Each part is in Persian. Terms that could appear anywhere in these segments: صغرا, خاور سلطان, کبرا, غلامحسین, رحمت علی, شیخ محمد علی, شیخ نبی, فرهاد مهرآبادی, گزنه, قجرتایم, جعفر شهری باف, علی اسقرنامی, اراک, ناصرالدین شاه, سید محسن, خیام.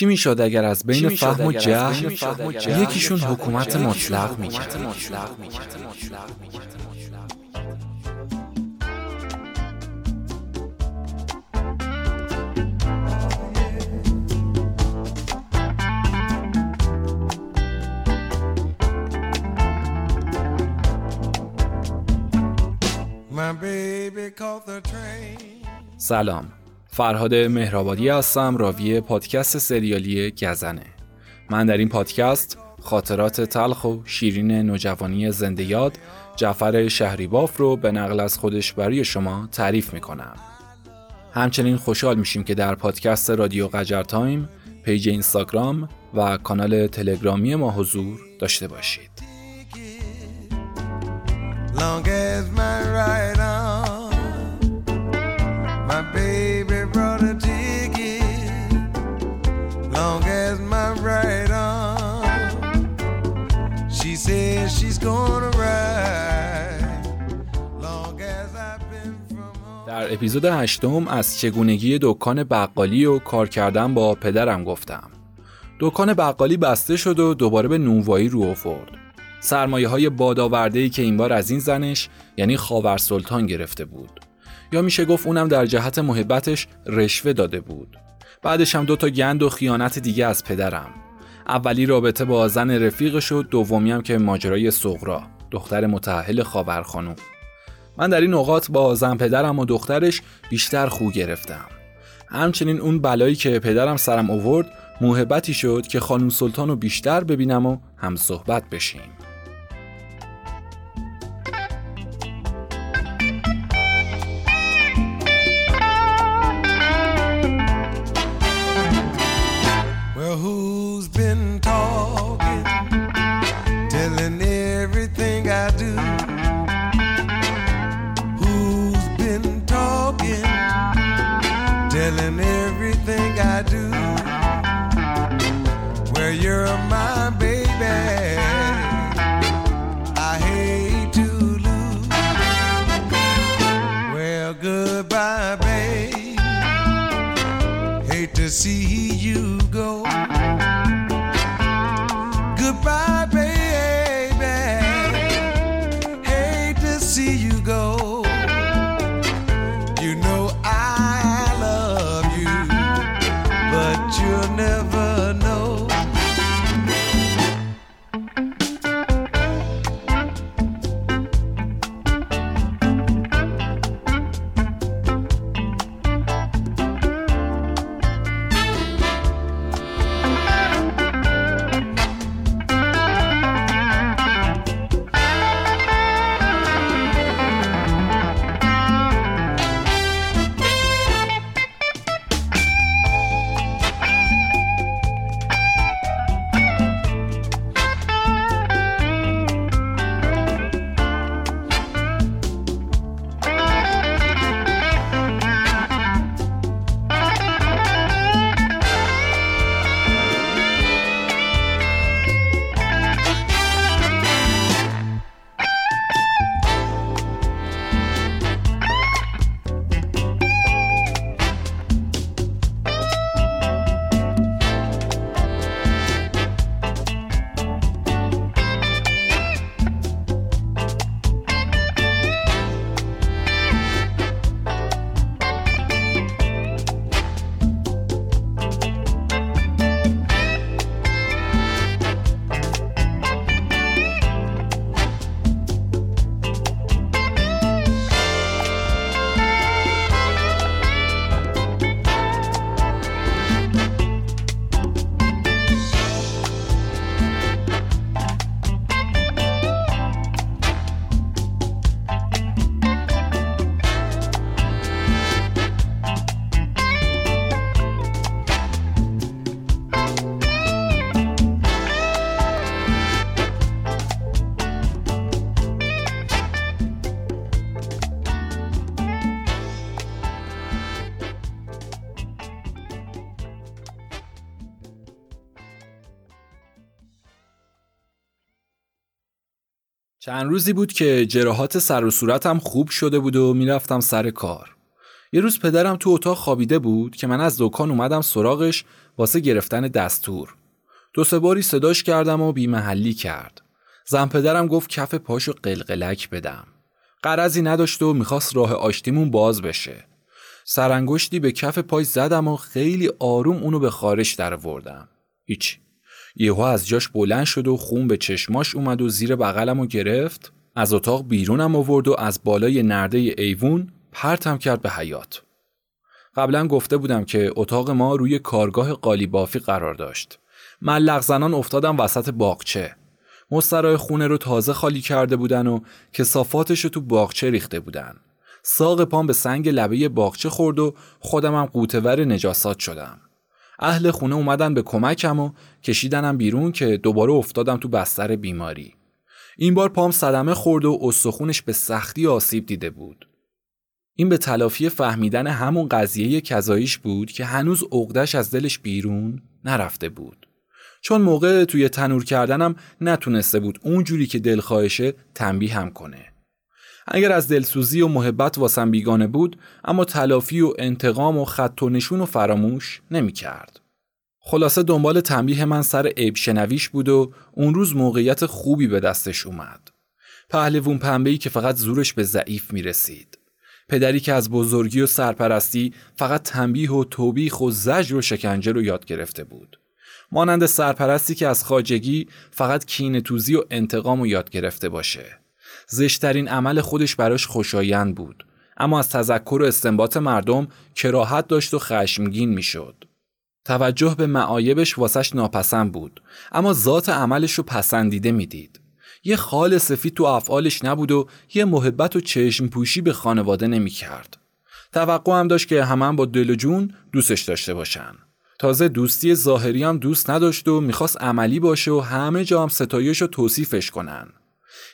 چی میشد اگر از بین فهم و جهل یکیشون حکومت مطلق میکرد؟ سلام، فرهاد مهرآبادی هستم، راوی پادکست سریالی گزنه. من در این پادکست خاطرات تلخ و شیرین نوجوانی زنده یاد جعفر شهری باف رو به نقل از خودش برای شما تعریف میکنم. همچنین خوشحال میشیم که در پادکست رادیو قجرتایم، پیج اینستاگرام و کانال تلگرامی ما حضور داشته باشید. Long as my right arm, my baby brought a ticket. Long as my right arm, she says she's gonna ride. Long as I've been from home. در اپیزود 8 از چگونگی دکان بقالی و کار کردن با پدرم گفتم. دکان بقالی بسته شد و دوباره به نونوایی رو آورد. سرمایه‌های بادآورده‌ای که این بار از این زنش یعنی خاور سلطان گرفته بود، یا میشه گفت اونم در جهت محبتش رشوه داده بود. بعدش هم 2 گند و خیانت دیگه از پدرم، اولی رابطه با زن رفیقش و دومی هم که ماجرای صغرا، دختر متأهل خاور خانوم. من در این اوقات با زن پدرم و دخترش بیشتر خو گرفتم. همچنین اون بلایی که پدرم سرم آورد محبتی شد که خانم سلطان رو بیشتر ببینم و هم صحبت بشیم. چند روزی بود که جراحات سر و صورتم خوب شده بود و میرفتم سر کار. یه روز پدرم تو اتاق خوابیده بود که من از دکان اومدم سراغش واسه گرفتن دستور. 2-3 باری صداش کردم و بی‌محلی کرد. زن پدرم گفت کف پاشو قلقلک بدم. قرضی نداشت و میخواست راه آشتیمون باز بشه. سرانگشتی به کف پای زدم و خیلی آروم اونو به خارش درآوردم. هیچ. یهو از جاش بلند شد و خون به چشماش اومد و زیر بغلمو گرفت، از اتاق بیرونم آورد و از بالای نرده ایوون پرتم کرد به حیاط. قبلا گفته بودم که اتاق ما روی کارگاه قالی بافی قرار داشت. من لغزنان افتادم وسط باغچه. مسترای خونه رو تازه خالی کرده بودن و کثافاتش رو تو باغچه ریخته بودن. ساق پام به سنگ لبه باغچه خورد و خودمم قوطه‌ور نجاسات شدم. اهل خونه اومدن به کمکم و کشیدنم بیرون که دوباره افتادم تو بستر بیماری. این بار پام صدمه خورد و استخونش به سختی آسیب دیده بود. این به تلافی فهمیدن همون قضیه کذاییش بود که هنوز عقده‌اش از دلش بیرون نرفته بود. چون موقع توی تنور کردنم نتونسته بود اونجوری که دلخواهشه تنبیهم کنه. اگر از دلسوزی و محبت واسم بیگانه بود، اما تلافی و انتقام و خط و نشون و فراموش نمی کرد. خلاصه دنبال تنبیه من سر عیب شنویش بود و اون روز موقعیت خوبی به دستش اومد. پهلوون پنبه‌ای که فقط زورش به ضعیف می رسید. پدری که از بزرگی و سرپرستی فقط تنبیه و توبیخ و زجر و شکنجه رو یاد گرفته بود. مانند سرپرستی که از خواجگی فقط کینه‌توزی و انتقام رو یاد گرفته باشه. زشترین عمل خودش براش خوشایند بود، اما از تذکر و استنباط مردم کراهت داشت و خشمگین میشد. توجه به معایبش واسش ناپسند بود، اما ذات عملش رو پسندیده میدید. یه خال سفید تو افعالش نبود و یه محبت و چشم پوشی به خانواده نمی‌کرد. توقع هم داشت که همه با دل و جون دوستش داشته باشن. تازه دوستی ظاهری هم دوست نداشت و میخواست عملی باشه و همه جا هم ستایش و توصیفش کنن.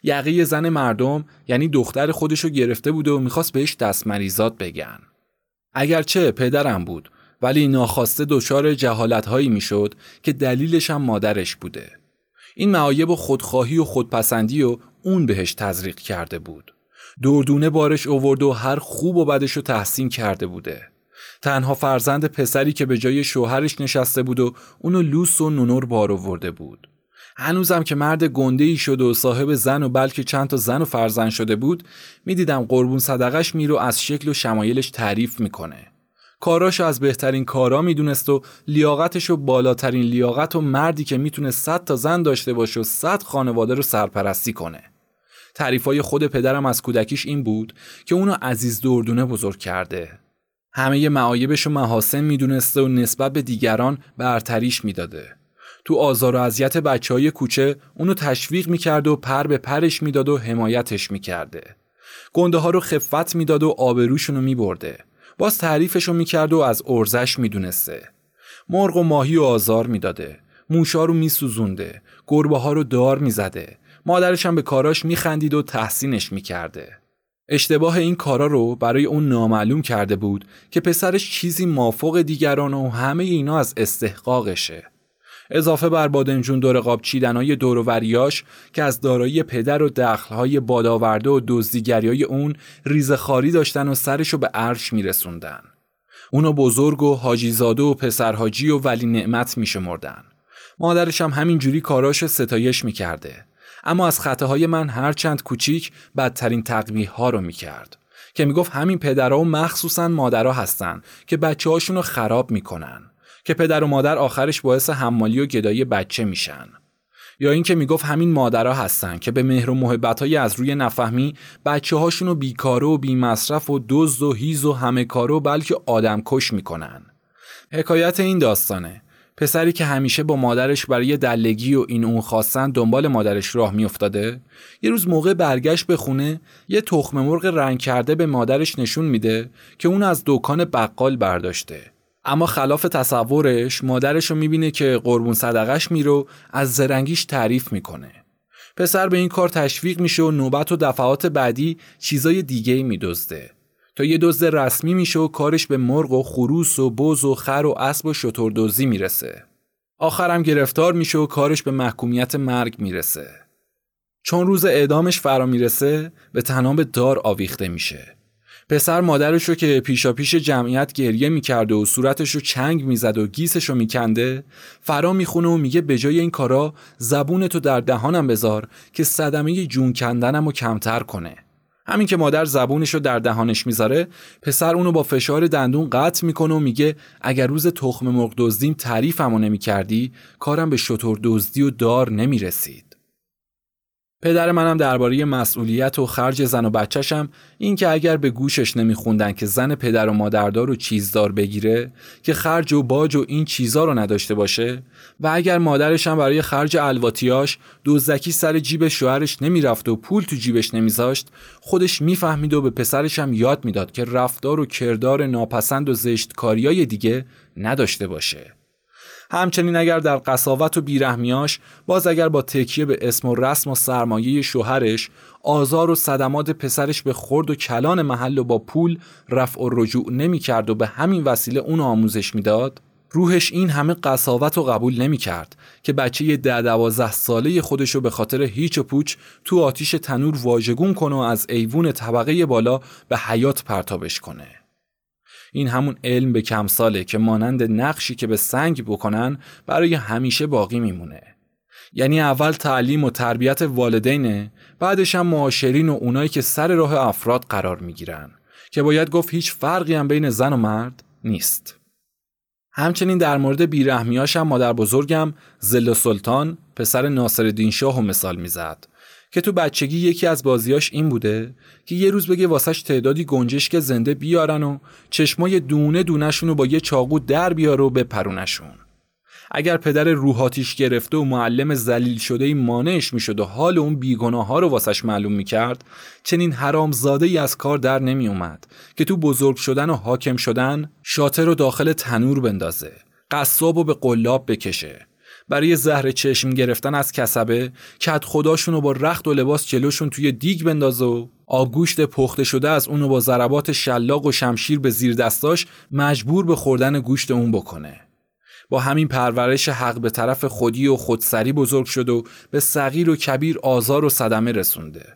یقه زن مردم یعنی دختر خودشو گرفته بود و میخواست بهش دستمریزات بگن. اگرچه پدرم بود، ولی ناخواسته دچار جهالت‌هایی میشد که دلیلش هم مادرش بوده. این معایب و خودخواهی و خودپسندی و اون بهش تزریق کرده بود. دردونه بارش آورد و هر خوب و بدشو تحسین کرده بوده. تنها فرزند پسری که به جای شوهرش نشسته بود و اونو لوس و نونور بار آورده بود. هنوزم که مرد گنده‌ای شد و صاحب زن و بلکه چند تا زن و فرزند شده بود، میدیدم قربون صدقش میرو از شکل و شمایلش تعریف میکنه. کاراشو از بهترین کارا میدونست و لیاقتشو بالاترین لیاقت و مردی که میتونه 100 تا زن داشته باشه و 100 خانواده رو سرپرستی کنه. تعریفای خود پدرم از کودکیش این بود که اونو عزیز دردونه بزرگ کرده. همه ی معایبش و محاسن میدونسته و نسبت به دیگران برتریش میداده. تو آزار و اذیت بچهای کوچه اونو تشویق میکرد و پر به پرش میداد و حمایتش میکرده. گنده ها رو خفت میداد و آبروشونو میبرده. باز تعریفشو میکرد و از ارزش میدونسته. مرغ و ماهی و آزار میداده. موشا رو میسوزونده. گربه ها رو دار میزده. مادرش هم به کاراش میخندید و تحسینش میکرده. اشتباه این کارا رو برای اون نامعلوم کرده بود که پسرش چیزی مافوق دیگران و همه اینا از استحقاقشه. اضافه بر بادمجون دور قاب چیدنای دور و وریاش که از دارایی پدر و دخل‌های بادآورده و دزدیگریای اون ریزخاری داشتن و سرشو به عرش میرسوندن. اونو بزرگ و حاجی زاده و پسر حاجی و ولی نعمت میشمردن. مادرش هم همینجوری کاراشو ستایش میکرده. اما از خطاهای من هرچند کوچیک بدترین تقبیح ها رو میکرد که میگفت همین پدرها و مخصوصاً مادرها هستن که بچه هاشون رو خراب میکنن، که پدر و مادر آخرش باعث حمالی و گدایی بچه میشن. یا این که میگفت همین مادرها هستن که به مهر و محبت های از روی نفهمی بچه هاشون رو بیکاره و بیمصرف و دزد و هیز و همه کاره و بلکه آدم کش میکنن. حکایت این داستانه پسری که همیشه با مادرش برای دلگی و این اون خواستن دنبال مادرش راه میافتاده، یه روز موقع برگشت به خونه یه تخم مرغ رنگ کرده به مادرش نشون میده که اون از دکان بقال برداشته. اما خلاف تصورش مادرش رو میبینه که قربون صدقش میرو از زرنگیش تعریف میکنه. پسر به این کار تشویق میشه و نوبت و دفعات بعدی چیزای دیگه میدزده. تا یه دزد رسمی میشه و کارش به مرغ و خروس و بز و خر و اسب و شتردوزی میرسه. آخرم گرفتار میشه و کارش به محکومیت مرگ میرسه. چون روز اعدامش فرا میرسه به تناب دار آویخته میشه. پسر مادرشو که پیشاپیش جمعیت گریه میکرده و صورتشو چنگ میزد و گیسشو میکنده فرا میخونه و میگه به جای این کارا زبونتو در دهانم بذار که صدمه جون کندنمو کمتر کنه. همین که مادر زبونشو در دهانش میذاره، پسر اونو با فشار دندون قطع میکنه و میگه اگر روز تخم مرغ دزدیم تعریفمو نمیکردی، کارم به شتر دزدی و دار نمیرسید. پدر منم درباره مسئولیت و خرج زن و بچه‌شم این که اگر به گوشش نمیخوندن که زن پدر و مادردار و چیزدار بگیره که خرج و باج و این چیزا رو نداشته باشه و اگر مادرش هم برای خرج الواتیاش دزدکی سر جیب شوهرش نمیرفت و پول تو جیبش نمیذاشت، خودش میفهمید و به پسرش هم یاد میداد که رفتار و کردار ناپسند و زشتکاریای دیگه نداشته باشه. همچنین اگر در قساوت و بیرحمیاش، باز اگر با تکیه به اسم و رسم و سرمایه شوهرش، آزار و صدمات پسرش به خرد و کلان محل و با پول رفع و رجوع نمی کرد و به همین وسیله اون آموزش می داد، روحش این همه قساوت رو قبول نمی کرد که بچه یه 10-12 ساله خودشو به خاطر هیچ و پوچ تو آتیش تنور واژگون کنه و از ایوون طبقه بالا به حیات پرتابش کنه. این همون علم به کم ساله که مانند نقشی که به سنگ بکنن برای همیشه باقی میمونه. یعنی اول تعلیم و تربیت والدینه، بعدش هم معاشرین و اونایی که سر راه افراد قرار میگیرن که باید گفت هیچ فرقی هم بین زن و مرد نیست. همچنین در مورد بیرحمیاش هم مادر بزرگم زل سلطان پسر ناصرالدین شاهو مثال میزد که تو بچگی یکی از بازیاش این بوده که یه روز بگه واسش تعدادی گنجشک زنده بیارن و چشمای دونه دونه‌شون رو با یه چاقو در بیاره و بپرونشون. اگر پدر روحاتیش گرفته و معلم ذلیل شده‌ای مانعش می‌شد و حال اون بیگناها رو واسش معلوم می‌کرد، چنین حرامزاده‌ای از کار در نمی‌اومد که تو بزرگ شدن و حاکم شدن شاطر رو داخل تنور بندازه، قصاب رو به قلاب بکشه، برای زهر چشم گرفتن از کسبه کد خداشونو با رخت و لباس جلوشون توی دیگ بنداز و آبگوشت پخته شده از اونو با ضربات شلاق و شمشیر به زیر دستاش مجبور به خوردن گوشت اون بکنه. با همین پرورش حق به طرف خودی و خودسری بزرگ شد و به صغیر و کبیر آزار و صدمه رسونده.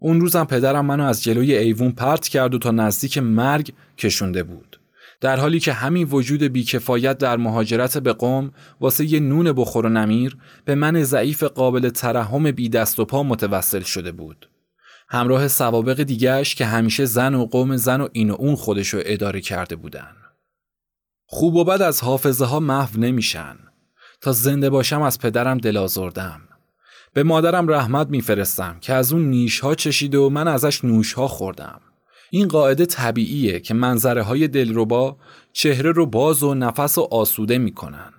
اون روزم پدرم منو از جلوی ایوون پرت کرد و تا نزدیک مرگ کشونده بود، در حالی که همین وجود بیکفایت در مهاجرت به قم واسه یه نون بخور و نمیر به من ضعیف قابل ترحم بی دست و پا متوسل شده بود، همراه سوابق دیگهش که همیشه زن و قوم زن و این و اون خودشو اداره کرده بودن. خوب و بد از حافظه ها محو نمیشن. تا زنده باشم از پدرم دل آزردم. به مادرم رحمت میفرستم که از اون نیش ها چشیده و من ازش نوش ها خوردم. این قاعده طبیعیه که منظره های دلربا چهره رو باز و نفس و آسوده می کنن.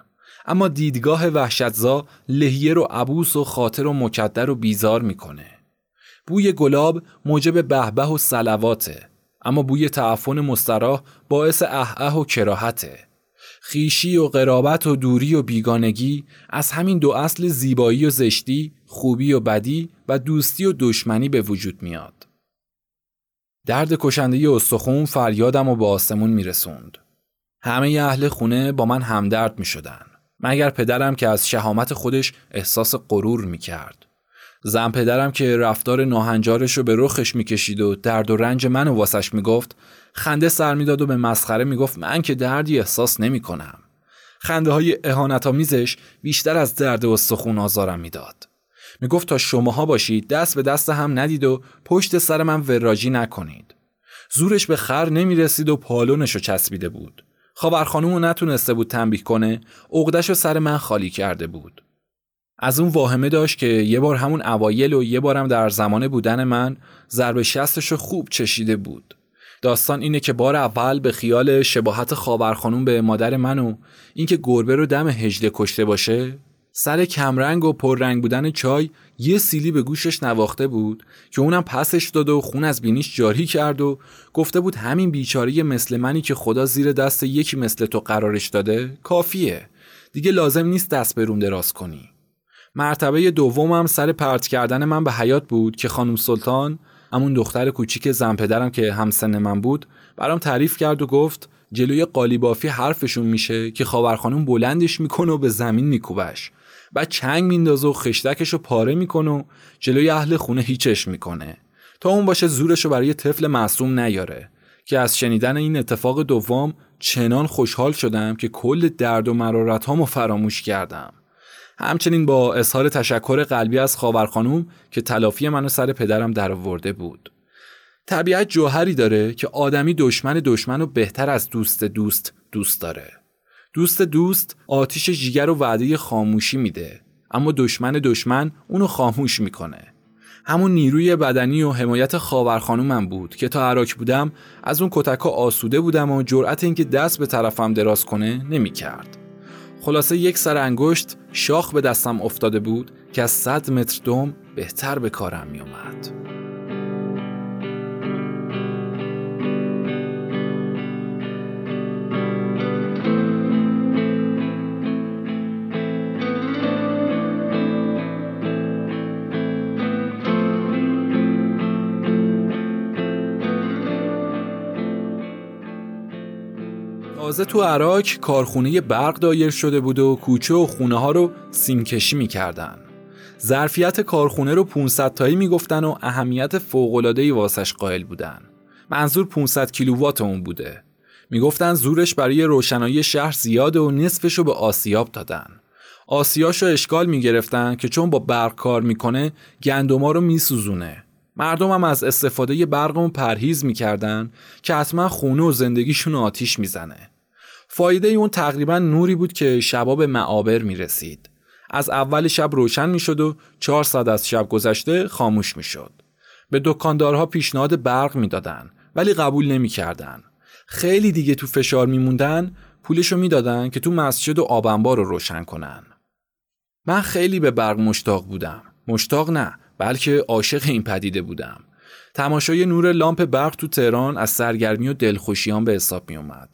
اما دیدگاه وحشتزا لحیه رو عبوس و خاطر و مکدر رو بیزار می کنه. بوی گلاب موجب بهبه و صلواته، اما بوی تعفن مستراح باعث احه و کراهته. خیشی و قرابت و دوری و بیگانگی از همین دو اصل زیبایی و زشتی، خوبی و بدی و دوستی و دشمنی به وجود میاد. درد کشنده استخون فریادم رو به آسمون میرسوند. همه اهل خونه با من همدرد میشدن، مگر پدرم که از شهامت خودش احساس غرور میکرد. زن پدرم که رفتار ناهنجارش رو به رخش میکشید و درد و رنج منو واسش میگفت، خنده سر میداد و به مسخره میگفت من که دردی احساس نمیکنم. خنده های اهانت‌آمیزش بیشتر از درد استخون آزارم میداد. می گفت تا شماها باشید دست به دست هم ندید و پشت سر من وراجی نکنید. زورش به خر نمی رسید و پالونشو چسبیده بود. خاور خانومو نتونسته بود تنبیه کنه، عقده‌شو سر من خالی کرده بود. از اون واهمه داشت که یه بار همون اوایل و یه بارم در زمان بودن من ضرب شستشو خوب چشیده بود. داستان اینه که بار اول به خیال شباهت خاور خانوم به مادر من و اینکه گربه رو دم هجله کشته باشه، سر کمرنگ و پررنگ بودن چای یه سیلی به گوشش نواخته بود که اونم پسش داده و خون از بینیش جاری کرد و گفته بود همین بیچاره مثل منی که خدا زیر دست یکی مثل تو قرارش داده کافیه، دیگه لازم نیست دست به روم دراز کنی. مرتبه دومم سر پرت کردن من به حیات بود که خانم سلطان، همون دختر کوچیک زن پدرم که همسن من بود، برام تعریف کرد و گفت جلوی قالیبافی حرفشون میشه که خاور خانم بلندش میکنه و به زمین میکوبش، بعد چنگ میندازه و خشتکش رو پاره میکنه و جلوی اهل خونه هیچش میکنه. تا اون باشه زورشو برای طفل معصوم نیاره، که از شنیدن این اتفاق دوم چنان خوشحال شدم که کل درد و مرارت هامو فراموش کردم. همچنین با اظهار تشکر قلبی از خاور خانوم که تلافی منو سر پدرم درآورده بود. طبیعت جوهری داره که آدمی دشمنو بهتر از دوست داره. دوست آتیش جیگر و وعده خاموشی میده، اما دشمن اونو خاموش میکنه. همون نیروی بدنی و حمایت خاور خانومم بود که تا اراک بودم از اون کتکا آسوده بودم و جرأت اینکه دست به طرفم دراز کنه نمی‌کرد. خلاصه یک سر انگشت شاخ به دستم افتاده بود که از 100 متر دوم بهتر به کارم میومد. تازه تو اراک کارخونه برق دایر شده بود و کوچه و خونه ها رو سیمکشی می کردن. ظرفیت کارخونه رو 500 تایی می گفتن و اهمیت فوق‌العاده‌ای واسش قائل بودن. منظور 500 کیلووات اون بوده. می گفتن زورش برای روشنایی شهر زیاده و نصفشو به آسیاب دادن. آسیاشو اشکال می گرفتن که چون با برق کار می کنه گندما رو می سوزونه. مردم هم از استفاده برقمون پرهیز می کردن که حتما خونه و زندگیشون آتیش می زنه. فایده اون تقریبا نوری بود که شبا به معابر می رسید. از اول شب روشن می شد و 4 ساعت از شب گذشته خاموش می شد. به دکاندارها پیشنهاد برق می دادن ولی قبول نمی کردن. خیلی دیگه تو فشار می موندن، پولشو می دادن که تو مسجد و آبنبار رو روشن کنن. من خیلی به برق مشتاق بودم. مشتاق نه، بلکه عاشق این پدیده بودم. تماشای نور لامپ برق تو تهران از سرگرمی و دلخوشیام به حساب می اومد.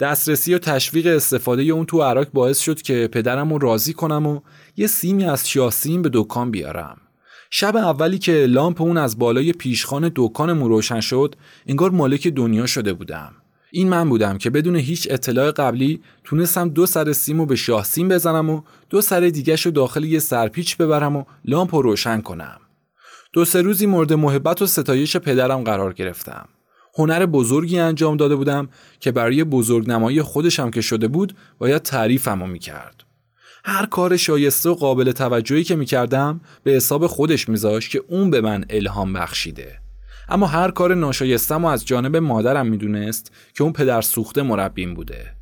دسترسی و تشویق استفاده اون تو اراک باعث شد که پدرمو راضی کنم و یه سیمی از شاه سیم به دکان بیارم. شب اولی که لامپ اون از بالای پیشخان دکانمون روشن شد، انگار مالک دنیا شده بودم. این من بودم که بدون هیچ اطلاع قبلی تونستم 2 سر سیمو به شاه سیم بزنم و 2 سر دیگه‌شو داخل یه سرپیچ ببرم و لامپو روشن کنم. 2-3 روزی مورد محبت و ستایش پدرم قرار گرفتم. هنر بزرگی انجام داده بودم که برای بزرگنمایی خودشم که شده بود باید تعریفمو میکرد. هر کار شایسته و قابل توجهی که میکردم به حساب خودش میذاشت که اون به من الهام بخشیده. اما هر کار ناشایستم و از جانب مادرم میدونست که اون پدر سوخته مربیم بوده.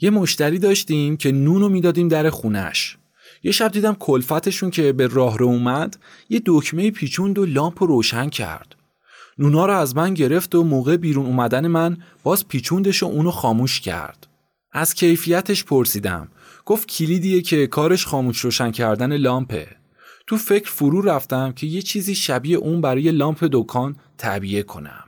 یه مشتری داشتیم که نونو میدادیم در خونش. یه شب دیدم کلفتشون که به راه رو اومد یه دکمه پیچوند و لامپ روشن کرد. نونا رو از من گرفت و موقع بیرون اومدن من باز پیچوندش و اونو خاموش کرد. از کیفیتش پرسیدم. گفت کلیدیه که کارش خاموش روشن کردن لامپه. تو فکر فرو رفتم که یه چیزی شبیه اون برای لامپ دکان تعبیه کنم.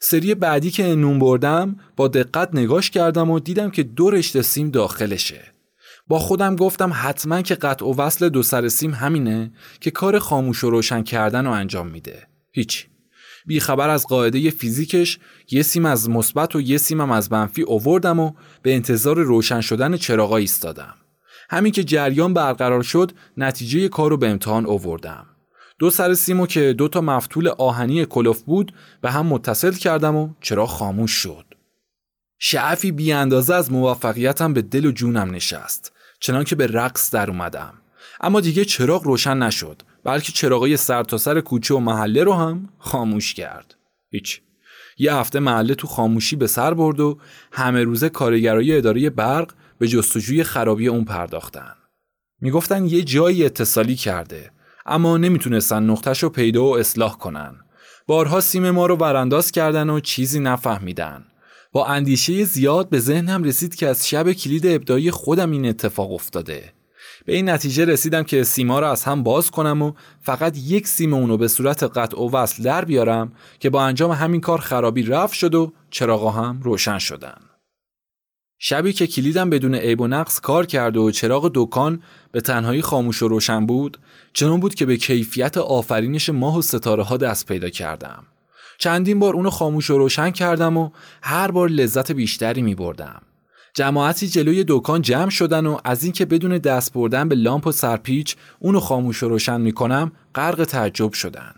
سری بعدی که نون بردم با دقت نگاش کردم و دیدم که 2 رشته سیم داخلشه. با خودم گفتم حتما که قطع و وصل 2 سر سیم همینه که کار خاموش و روشن کردن رو انجام میده. هیچ. بی خبر از قاعده فیزیکش یه سیم از مثبت و یه سیمم از منفی آوردم و به انتظار روشن شدن چراغا ایستادم. همین که جریان برقرار شد نتیجه کار رو به امتحان آوردم. 2 سر سیمو که 2 تا مفتول آهنی کلوف بود و هم متصل کردم و چراغ خاموش شد. شعفی بی اندازه از موفقیتم به دل و جونم نشست، چنان که به رقص در اومدم. اما دیگه چراغ روشن نشد، بلکه چراغای سر تا سر کوچه و محله رو هم خاموش کرد. هیچ. یه هفته محله تو خاموشی به سر برد و همه روزه کارگرای اداره برق به جستجوی خرابی اون پرداختن. میگفتن یه جایی اتصالی کرده، اما نمیتونستن نقطه‌شو پیدا و اصلاح کنن. بارها سیم ما رو ورانداز کردن و چیزی نفهمیدن. با اندیشه زیاد به ذهنم رسید که از شب کلید ابداعی خودم این اتفاق افتاده. به این نتیجه رسیدم که سیما رو از هم باز کنم و فقط یک سیم اونو به صورت قطع و وصل در بیارم که با انجام همین کار خرابی رفع شد و چراغا هم روشن شدن. شبی که کلیدم بدون عیب و نقص کار کرد و چراغ دکان به تنهایی خاموش و روشن بود، چنان بود که به کیفیت آفرینش ماه و ستاره ها دست پیدا کردم. چندین بار اونو خاموش و روشن کردم و هر بار لذت بیشتری می بردم. جماعتی جلوی دکان جمع شدن و از اینکه بدون دست بردن به لامپ و سرپیچ اونو خاموش و روشن میکنم غرق تعجب شدن.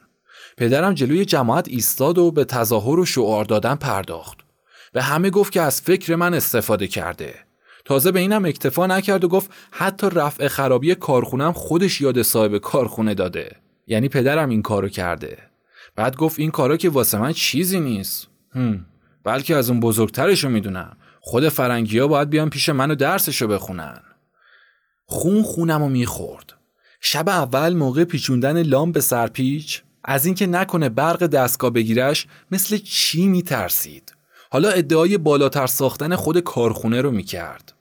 پدرم جلوی جماعت ایستاد و به تظاهر و شعار دادن پرداخت. به همه گفت که از فکر من استفاده کرده. تازه به اینم اکتفا نکرد و گفت حتی رفع خرابی کارخونم خودش یاد صاحب کارخونه داده. یعنی پدرم این کارو کرده. بعد گفت این کارا که واسه من چیزی نیست. بلکه از اون بزرگترشو میدونم. خود فرنگی‌ها باید بیان پیش منو درسشو بخونن. خونمو میخورد. شب اول موقع پیچوندن لام به سرپیچ از اینکه نکنه برق دستگاه بگیرش مثل چی میترسید. حالا ادعای بالاتر ساختن خود کارخونه رو میکرد.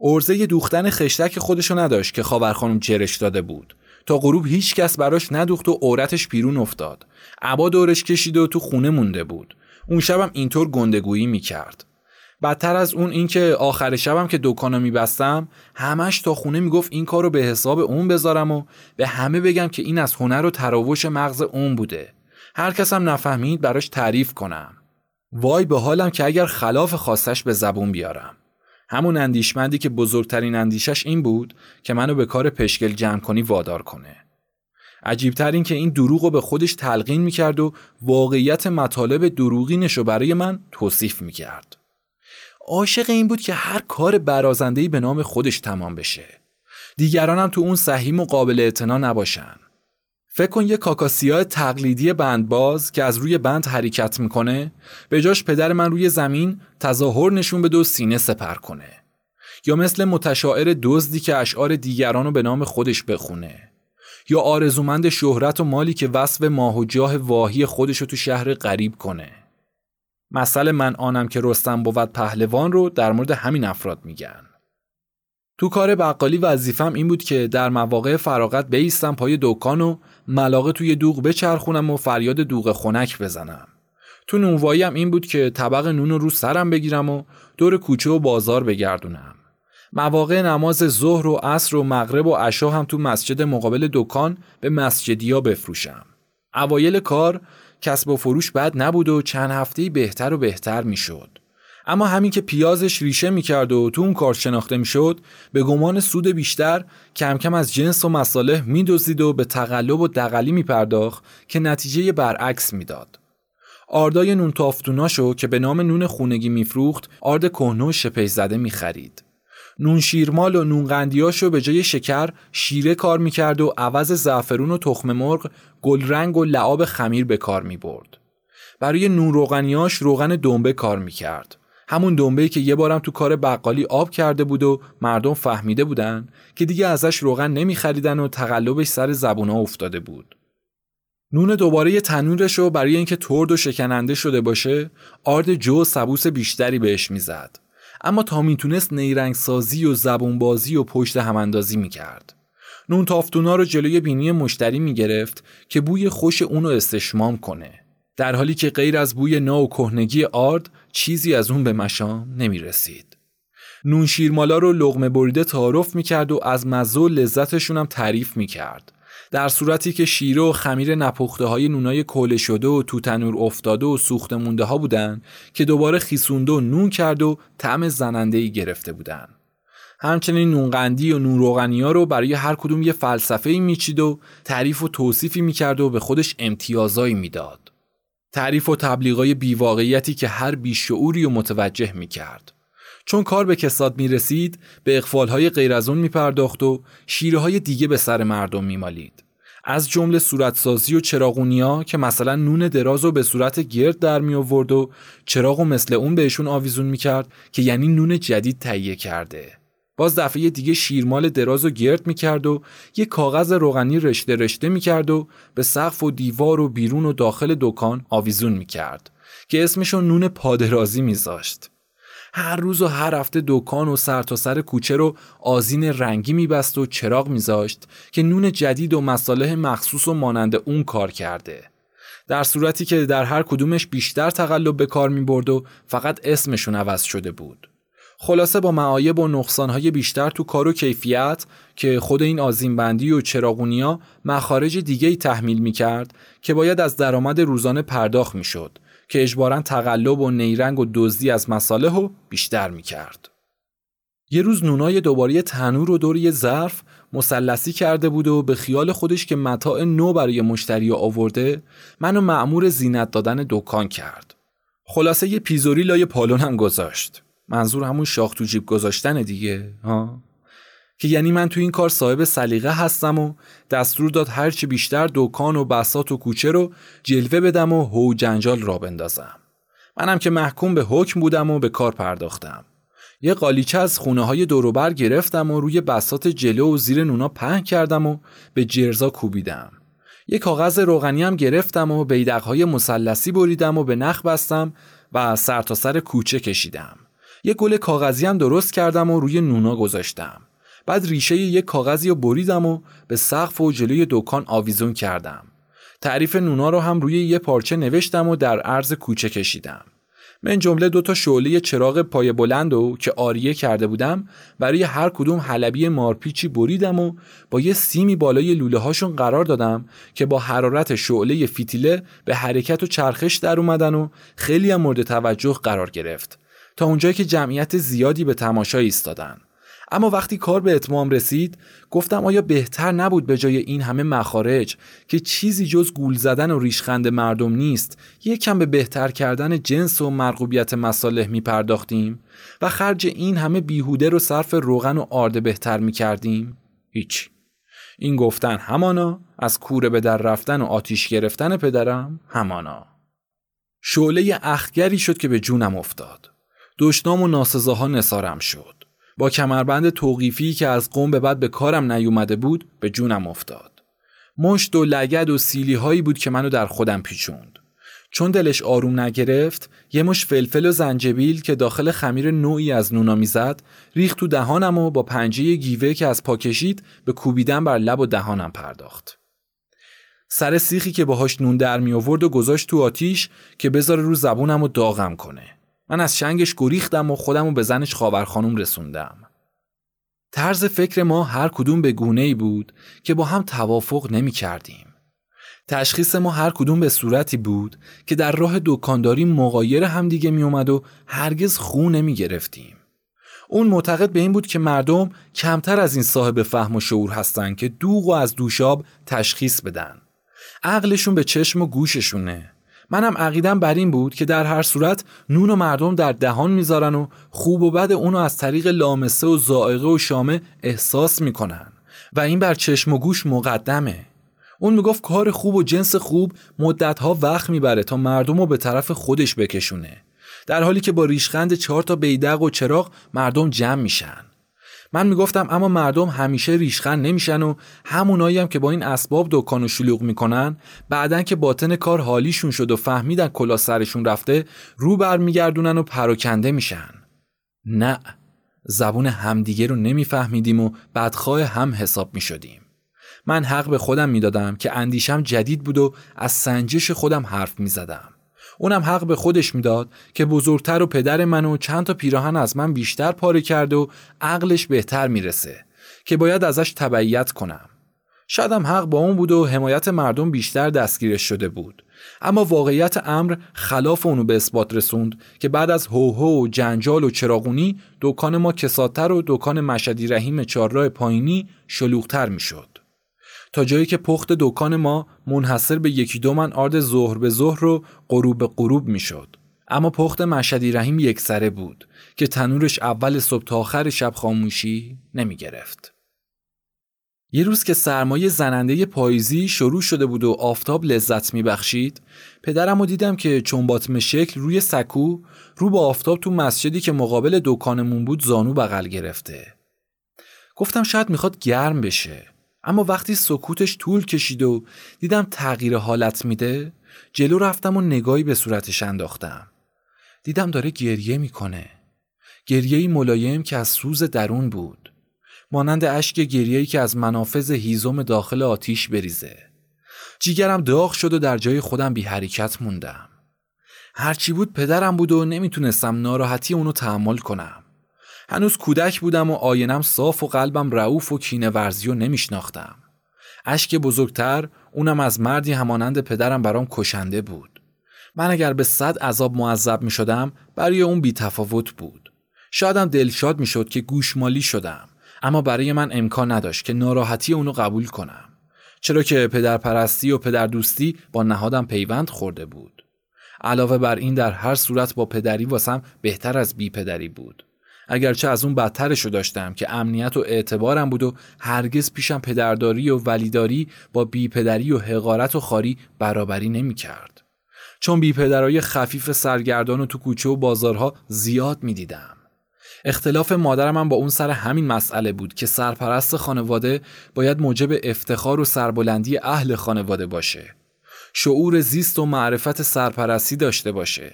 عرضه دوختن خشتک خودشو نداشت که خاور خانم جرش داده بود. تا غروب هیچ کس براش ندوخت و عورتش بیرون افتاد. عبا دورش کشید و تو خونه مونده بود. اون شبم اینطور گندگویی میکرد. بدتر از اون این که آخر شبم که دکانو میبستم همش تا خونه میگفت این کارو به حساب اون بذارم و به همه بگم که این از هنر و تراوش مغز اون بوده. هر کسم نفهمید براش تعریف کنم. وای به حالم که اگر خلاف خواستش به زبون بیارم. همون اندیشمندی که بزرگترین اندیشش این بود که منو به کار پشگل جمع کنی وادار کنه. عجیبتر این که این دروغو به خودش تلقین میکرد و واقعیت مطالب دروغینشو برای من توصیف میکرد. عاشق این بود که هر کار برازندهی به نام خودش تمام بشه. دیگرانم تو اون سهیم و قابل اعتنا نباشن. فکر کن یه کاکاسیا تقلیدی بندباز که از روی بند حرکت میکنه به جاش پدر من روی زمین تظاهر نشون بده و سینه سپر کنه. یا مثل متشاعر دزدی که اشعار دیگرانو به نام خودش بخونه. یا آرزومند شهرت و مالی که وصف ماه و جاه واهی خودشو تو شهر غریب کنه. مثل من آنم که رستم بود پهلوان رو در مورد همین افراد میگن. تو کار بقالی وظیفم این بود که در مواقع فراغت بایستم پای دکان و ملاقه توی دوغ بچرخونم و فریاد دوغ خنک بزنم. تو نونواییم این بود که طبق نون رو سرم بگیرم و دور کوچه و بازار بگردونم. مواقع نماز ظهر و عصر و مغرب و عشا هم تو مسجد مقابل دکان به مسجدیا بفروشم. اوایل کار کسب و فروش بد نبود و چند هفته‌ای بهتر و بهتر میشد. اما همین که پیازش ریشه میکرد و تو اون کار شناخته میشد به گمان سود بیشتر کم کم از جنس و مصالح میدزدید و به تقلب و دغلی میپرداخت که نتیجه برعکس میداد. آردای نون تافتوناشو که به نام نون خونگی میفروخت آرد کهنه و شپش زده میخرید. نون شیرمال و نون قندیاشو به جای شکر شیره کار میکرد و عوض زعفرون و تخم مرغ گلرنگ و لعاب خمیر به کار میبرد. برای نون روغنیاش روغن دنبه کار میکرد. همون دنبه‌ای که یه بارم تو کار بقالی آب کرده بود و مردم فهمیده بودن که دیگه ازش روغن نمیخریدن و تقلبش سر زبونا افتاده بود. نون دوباره تنورشو برای اینکه ترد و شکننده شده باشه آرد جو و سبوس بیشتری بهش میزد. اما تا میتونست نیرنگ سازی و زبون بازی و پشت هم اندازی میکرد. نون تافتونا رو جلوی بینی مشتری میگرفت که بوی خوش اونو استشمام کنه. در حالی که غیر از بوی نا و کهنگی آرد چیزی از اون به مشام نمیرسید. نون شیرمالا رو لقمه بریده تعارف میکرد و از مزه و لذتشون هم تعریف میکرد. در صورتی که شیره و خمیر نپخته های نونای کوله شده و تو تنور افتاده و سوخت مونده ها بودن که دوباره خیسونده و نون کرد و طعم زننده‌ای گرفته بودن. همچنین نون قندی و نون روغنی ها رو برای هر کدوم یه فلسفه‌ای میچید و تعریف و توصیفی میکرد و به خودش امتیازایی میداد. تعریف و تبلیغای بیواقعیتی که هر بیشعوری رو متوجه میکرد. چون کار به کساد میرسید به اغفالهای غیر از اون میپرداخت و شیرهای دیگه به سر مردم میمالید. از جمله صورتسازی و چراغونیا که مثلا نون درازو به صورت گرد در می آورد و چراغو مثل اون بهشون آویزون میکرد که یعنی نون جدید تهیه کرده. باز دفعه دیگه شیرمال درازو گرد میکرد و یه کاغذ روغنی رشته رشته میکرد و به سقف و دیوار و بیرون و داخل دکان آویزون میکرد که اسمشو نون پادرازی میذاشت. هر روز و هر هفته دکان و سرتاسر کوچه رو آذین رنگی میبست و چراغ میذاشت که نون جدید و مصالح مخصوص و مانند اون کار کرده. در صورتی که در هر کدومش بیشتر تقلب به کار میبرد و فقط اسمشون عوض شده بود. خلاصه با معایب و نقصانهای بیشتر تو کار و کیفیت که خود این آذین‌بندی و چراغونیا مخارج دیگه‌ای تحمیل می‌کرد که باید از درآمد روزانه پرداخت می‌شد که اجباراً تقلب و نیرنگ و دزدی از مصالح رو بیشتر می‌کرد. یه روز نونای دوباره تنور رو دور یه ظرف مثلثی کرده بود و به خیال خودش که متاع نو برای مشتری آورده، منو مأمور زینت دادن دکان کرد. خلاصه یه پیزوری لای پالونم گذاشت. منظور همون شاخ تو جیب گذاشتن دیگه ها، که یعنی من تو این کار صاحب سلیقه هستم و دستور داد هر چی بیشتر دکان و بساط و کوچه رو جلوه بدم و هو جنجال را بندازم. منم که محکوم به حکم بودم و به کار پرداختم. یه قالیچه از خونه‌های دور و بر گرفتم و روی بساط جلو و زیر نونا پهن کردم و به جرزا کوبیدم. یه کاغذ روغنی هم گرفتم و بیدق‌های مثلثی بریدم و به نخ بستم و سر تا سر کوچه کشیدم. یه گل کاغذی هم درست کردم و روی نونا گذاشتم. بعد ریشه یه کاغذی رو بریدم و به سقف و جلوی دکان آویزون کردم. تعریف نونا رو هم روی یه پارچه نوشتم و در عرض کوچه کشیدم. من جمله 2 تا شعله چراغ پای بلند رو که آریه کرده بودم برای هر کدوم حلبی مارپیچی بریدم و با یه سیمی بالای لوله هاشون قرار دادم که با حرارت شعله فتیله به حرکت و چرخش در اومدن و خیلی هم مورد توجه قرار گرفت تا اونجایی که جمعیت زیادی به تماشا ایستادن. اما وقتی کار به اتمام رسید، گفتم آیا بهتر نبود به جای این همه مخارج که چیزی جز گول زدن و ریشخند مردم نیست، یک کم به بهتر کردن جنس و مرغوبیت مصالح می پرداختیم و خرج این همه بیهوده رو صرف روغن و آرد بهتر می کردیم؟ هیچ. این گفتن همانا، از کوره به در رفتن و آتیش گرفتن پدرم همانا. شعله اخگری شد که به جونم افتاد. دشنام و ناسزاها نثارم شد. با کمربند توقیفی که از قم به بعد به کارم نیومده بود به جونم افتاد. مشت و لگد و سیلی هایی بود که منو در خودم پیچوند. چون دلش آروم نگرفت، یه مش فلفل و زنجبیل که داخل خمیر نوعی از نونا میزد ریخت تو دهانم و با پنجه گیوه که از پا کشید به کوبیدن بر لب و دهانم پرداخت. سر سیخی که باهاش نون در می آورد و گذاشت تو آتیش که بذاره رو زبونم و داغم کنه. من از شنگش گریختم و خودم رو به زنش خاور خانم رسوندم. طرز فکر ما هر کدوم به گونه‌ای بود که با هم توافق نمی کردیم. تشخیص ما هر کدوم به صورتی بود که در راه دکانداری مغایر هم دیگه می اومد و هرگز خو نمی گرفتیم. اون معتقد به این بود که مردم کمتر از این صاحب فهم و شعور هستن که دوغ و از دوشاب تشخیص بدن. عقلشون به چشم و گوششونه. منم عقیدم بر این بود که در هر صورت نون و مردم در دهان میذارن و خوب و بد اونو از طریق لامسه و ذائقه و شامه احساس میکنن و این بر چشم و گوش مقدمه. اون میگفت کار خوب و جنس خوب مدتها وقت میبره تا مردم رو به طرف خودش بکشونه، در حالی که با ریشخند 4 تا بیدق و چراغ مردم جمع میشن. من میگفتم اما مردم همیشه ریشخند نمیشن و همونایی هم که با این اسباب دکان و شلوغ میکنن بعدن که باطن کار حالیشون شد و فهمیدن کلا سرشون رفته رو برمیگردونن و پراکنده میشن. نه، زبون همدیگه رو نمیفهمیدیم و بدخواه هم حساب میشدیم. من حق به خودم میدادم که اندیشم جدید بود و از سنجش خودم حرف میزدم. اونم حق به خودش میداد که بزرگتر و پدر منو چند تا پیراهن از من بیشتر پاره کرد و عقلش بهتر میرسه که باید ازش تبعیت کنم. شایدم حق با اون بود و حمایت مردم بیشتر دستگیرش شده بود، اما واقعیت امر خلاف اونو به اثبات رسوند که بعد از هوهو و جنجال و چراغونی دکان ما کسادتر و دکان مشهدی رحیم چهارراه پایینی شلوغتر میشد. تا جایی که پخت دکان ما منحصر به 1-2 من آرد ظهر به ظهر و غروب به غروب می شد. اما پخت مشهدی رحیم یک سره بود که تنورش اول صبح تا آخر شب خاموشی نمی گرفت. یه روز که سرمایه زننده پاییزی شروع شده بود و آفتاب لذت می بخشید، پدرم رو دیدم که چنباتم شکل روی سکو رو به آفتاب تو مسجدی که مقابل دکانمون بود زانو بغل گرفته. گفتم شاید میخواد گرم بشه، اما وقتی سکوتش طول کشید و دیدم تغییر حالت میده، جلو رفتم و نگاهی به صورتش انداختم. دیدم داره گریه میکنه. گریه‌ای ملایم که از سوز درون بود، مانند اشک گریه‌ای که از منافذ هیزم داخل آتیش بریزه. جیگرم داغ شد و در جای خودم بی حرکت موندم. هرچی بود پدرم بود و نمیتونستم ناراحتی اونو تحمل کنم. هنوز کودک بودم و آینم صاف و قلبم رعوف و کینه ورزی و نمیشناختم. اشک بزرگتر، اونم از مردی همانند پدرم، برام کشنده بود. من اگر به 100 عذاب معذب می شدم برای اون بی تفاوت بود. شایدم دلشاد میشد که گوشمالی شدم، اما برای من امکان نداشت که ناراحتی اونو قبول کنم، چرا که پدرپرستی و پدردوستی با نهادم پیوند خورده بود. علاوه بر این در هر صورت با پدری واسم بهتر از بی پدری بود، اگرچه از اون بدترشو داشتم که امنیت و اعتبارم بود و هرگز پیشم پدرداری و ولیداری با بی پدری و حقارت و خاری برابری نمی کرد. چون بی پدرای خفیف سرگردان و تو کوچه و بازارها زیاد می دیدم. اختلاف مادرم هم با اون سر همین مسئله بود که سرپرست خانواده باید موجب افتخار و سربلندی اهل خانواده باشه، شعور زیست و معرفت سرپرستی داشته باشه.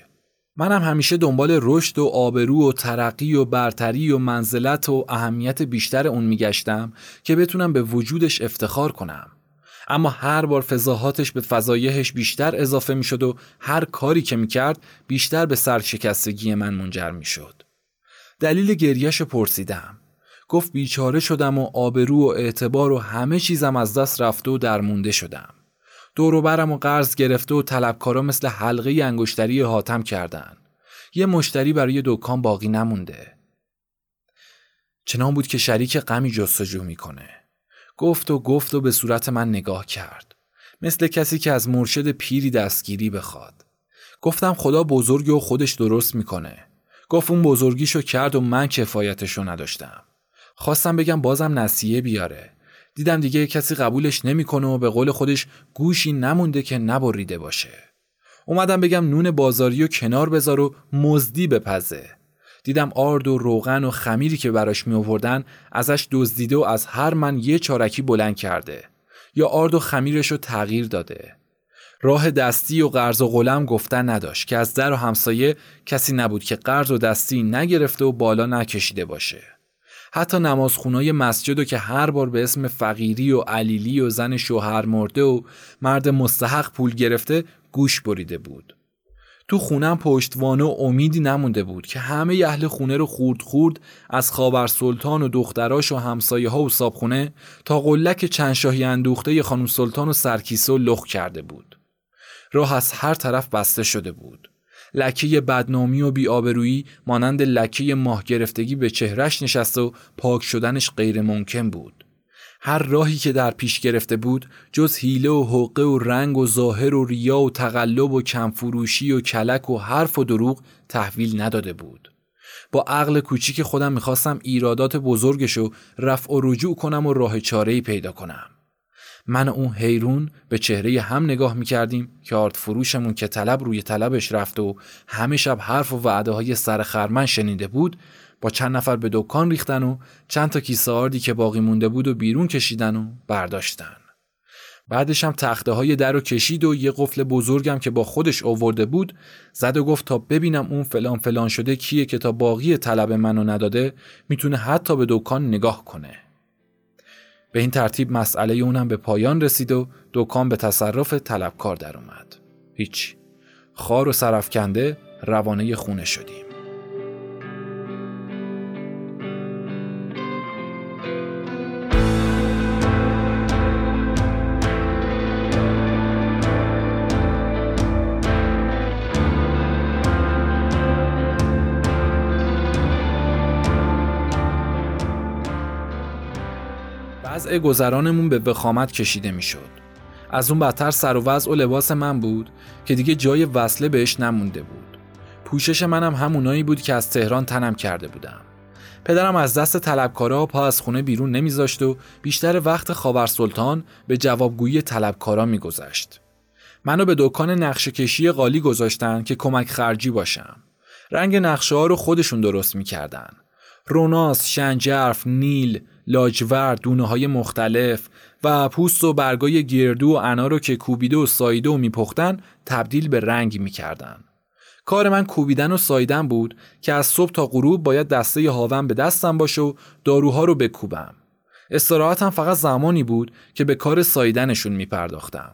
منم همیشه دنبال رشد و آبرو و ترقی و برتری و منزلت و اهمیت بیشتر اون میگشتم که بتونم به وجودش افتخار کنم، اما هر بار فضاهاتش به فضایحش بیشتر اضافه میشد و هر کاری که میکرد بیشتر به سرشکستگی من منجر میشد. دلیل گریه‌شو پرسیدم، گفت بیچاره شدم و آبرو و اعتبار و همه چیزم از دست رفته و درمونده شدم. دور و برم و قرض گرفته و طلبکارا مثل حلقه انگشتری حاتم کردن. یه مشتری برای دکان باقی نمونده. چنان بود که شریک غمی جستجو میکنه. گفت و به صورت من نگاه کرد، مثل کسی که از مرشد پیری دستگیری بخواد. گفتم خدا بزرگ و خودش درست میکنه. گفت اون بزرگیشو کرد و من کفایتشو نداشتم. خواستم بگم بازم نصیحه بیاره، دیدم دیگه کسی قبولش نمیکنه و به قول خودش گوشی نمونده که نبریده باشه. اومدم بگم نون بازاریو کنار بذار و مزدی بپزه. دیدم آرد و روغن و خمیری که براش می آوردن ازش دزدیده و از هر من یه چارکی بلند کرده یا آرد و خمیرشو تغییر داده. راه دستی و قرض و قلم گفتن نداشت که از در و همسایه کسی نبود که قرض و دستی نگرفته و بالا نکشیده باشه. حتی نمازخونای مسجدو که هر بار به اسم فقیری و علیلی و زن شوهر مرده و مرد مستحق پول گرفته گوش بریده بود. تو خونم پشتوانه و امیدی نمونده بود که همه اهل خونه رو خورد از خاور سلطان و دختراش و همسایه‌ها و صابخونه تا قلک چند شاهی اندوخته خانم سلطان و سرکیسه و لخ کرده بود. راه از هر طرف بسته شده بود. لکه بدنامی و بی‌آبرویی مانند لکه ماه گرفتگی به چهرش نشست و پاک شدنش غیر ممکن بود. هر راهی که در پیش گرفته بود جز حیله و حقه و رنگ و ظاهر و ریا و تقلب و کمفروشی و کلک و حرف و دروغ تحویل نداده بود. با عقل کوچیک خودم میخواستم ایرادات بزرگشو رفع و رجوع کنم و راه چاره‌ای پیدا کنم. من و اون حیرون به چهره هم نگاه میکردیم که آرد فروشمون که طلب روی طلبش رفت و همه شب حرف و وعده های سر خرمن شنیده بود با چند نفر به دکان ریختن و چند تا کیسه آردی که باقی مونده بود و بیرون کشیدن و برداشتن. بعدش هم تخته های در رو کشید و یه قفل بزرگم که با خودش آورده بود زد و گفت تا ببینم اون فلان فلان شده کیه که تا باقی طلب منو نداده میتونه حتی به دکان نگاه کنه. به این ترتیب مسئله اونم به پایان رسید و دکان به تصرف طلبکار در اومد. هیچ. خار و سرفکنده روانه خونه شدیم. گذرانمون به وخامت کشیده میشد. از اون بدتر سر و وضع و لباس من بود که دیگه جای وصله بهش نمونده بود. پوشش منم همونایی بود که از تهران تنم کرده بودم. پدرم از دست طلبکارا پا از خونه بیرون نمیذاشت و بیشتر وقت خاور سلطان به جوابگویی طلبکارا میگذشت. منو به دکان نقشه کشی قالی گذاشتن که کمک خرجی باشم. رنگ نقشه ها رو خودشون درست میکردن. روناس، شنجرف، نیل، لاجورد، دونه‌های مختلف و پوست و برگای گردو و انارو که کوبیده و ساییده و میپختن تبدیل به رنگ میکردن. کار من کوبیدن و ساییدن بود که از صبح تا غروب باید دسته هاون به دستم باشه و داروها رو بکوبم. استراحتم فقط زمانی بود که به کار ساییدنشون میپرداختم.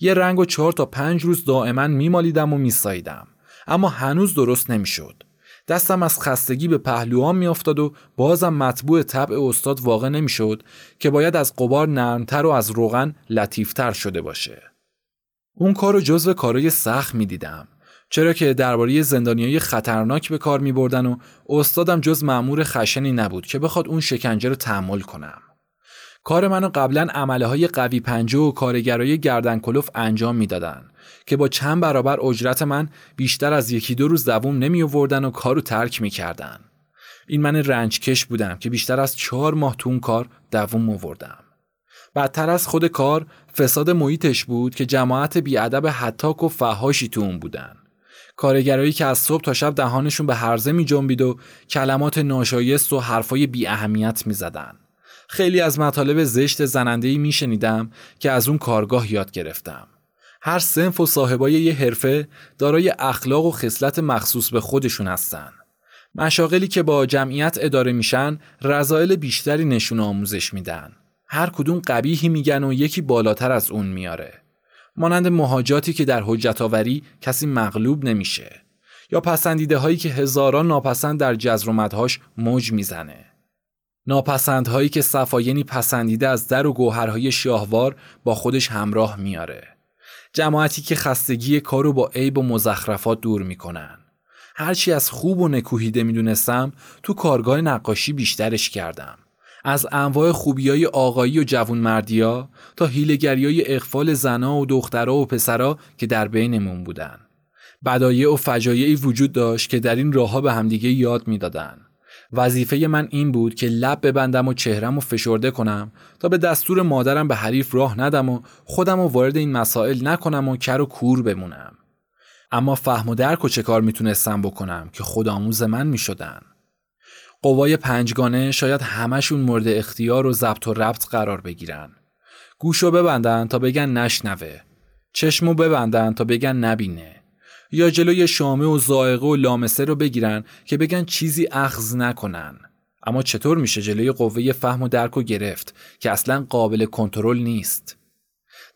یه رنگو 4 تا 5 روز دائما میمالیدم و میساییدم، اما هنوز درست نمیشد. دستم از خستگی به پهلوام میافتاد و بازم مطبوع طبع استاد واقع نمیشد که باید از غبار نرمتر و از روغن لطیفتر شده باشه. اون کارو جزو کارای سخت میدیدم، چرا که درباره زندانیای خطرناک به کار می‌بردن و استادم جز مأمور خشنی نبود که بخواد اون شکنجه رو تحمل کنم. کار منو قبلا عمله‌های قوی پنجه و کارگرای گردن کلوف انجام میدادن که با چند برابر اجرت من بیشتر از یکی دو روز دوام نمی‌آوردن و کارو ترک می‌کردن. این من رنجکش بودم که بیشتر از 4 ماه تو اون کار دوام آوردم. بدتر از خود کار فساد محیطش بود که جماعت بی‌ادب هتاک و فحاشی تو اون بودن. کارگرایی که از صبح تا شب دهانشون به هرزه می جنبید و کلمات ناشایست و حرفای بی اهمیت می زدن. خیلی از مطالب زشت زنندهی می شنیدم که از اون کارگاه یاد گرفتم. هر صنف و صاحبای یه حرفه دارای اخلاق و خصلت مخصوص به خودشون هستن. مشاغلی که با جمعیت اداره میشن رذایل بیشتری نشون آموزش میدن. هر کدوم قبیحی میگن و یکی بالاتر از اون میاره. مانند مهاجاتی که در حجت‌آوری کسی مغلوب نمیشه یا پسندیده‌هایی که هزاران ناپسند در جزر و مدهاش موج میزنه. ناپسندهایی که صفاینی پسندیده از در و گوهرهای شاهوار با خودش همراه میاره. جماعتی که خستگی کارو با عیب و مزخرفات دور میکنن. هرچی از خوب و نکوهیده میدونستم تو کارگاه نقاشی بیشترش کردم. از انواع خوبیای آقایی و جوانمردیا تا حیله‌گریای اغفال زنا و دخترا و پسرا که در بینمون بودن. بدایع و فجایعی وجود داشت که در این راهها به همدیگه یاد میدادن. وظیفه من این بود که لب ببندم و چهرم رو فشرده کنم تا به دستور مادرم به حریف راه ندم و خودم رو وارد این مسائل نکنم و کر و کور بمونم. اما فهم و درک و چه کار میتونستم بکنم که خودآموز من میشدن. قوای 5 گانه شاید همشون مورد اختیار و ضبط و ربط قرار بگیرن. گوشو ببندن تا بگن نشنوه. چشمو ببندن تا بگن نبینه. یا جلوی شامه و ذائقه و لامسه رو بگیرن که بگن چیزی اخذ نکنن. اما چطور میشه جلوی قوه فهم و درکو گرفت که اصلاً قابل کنترل نیست؟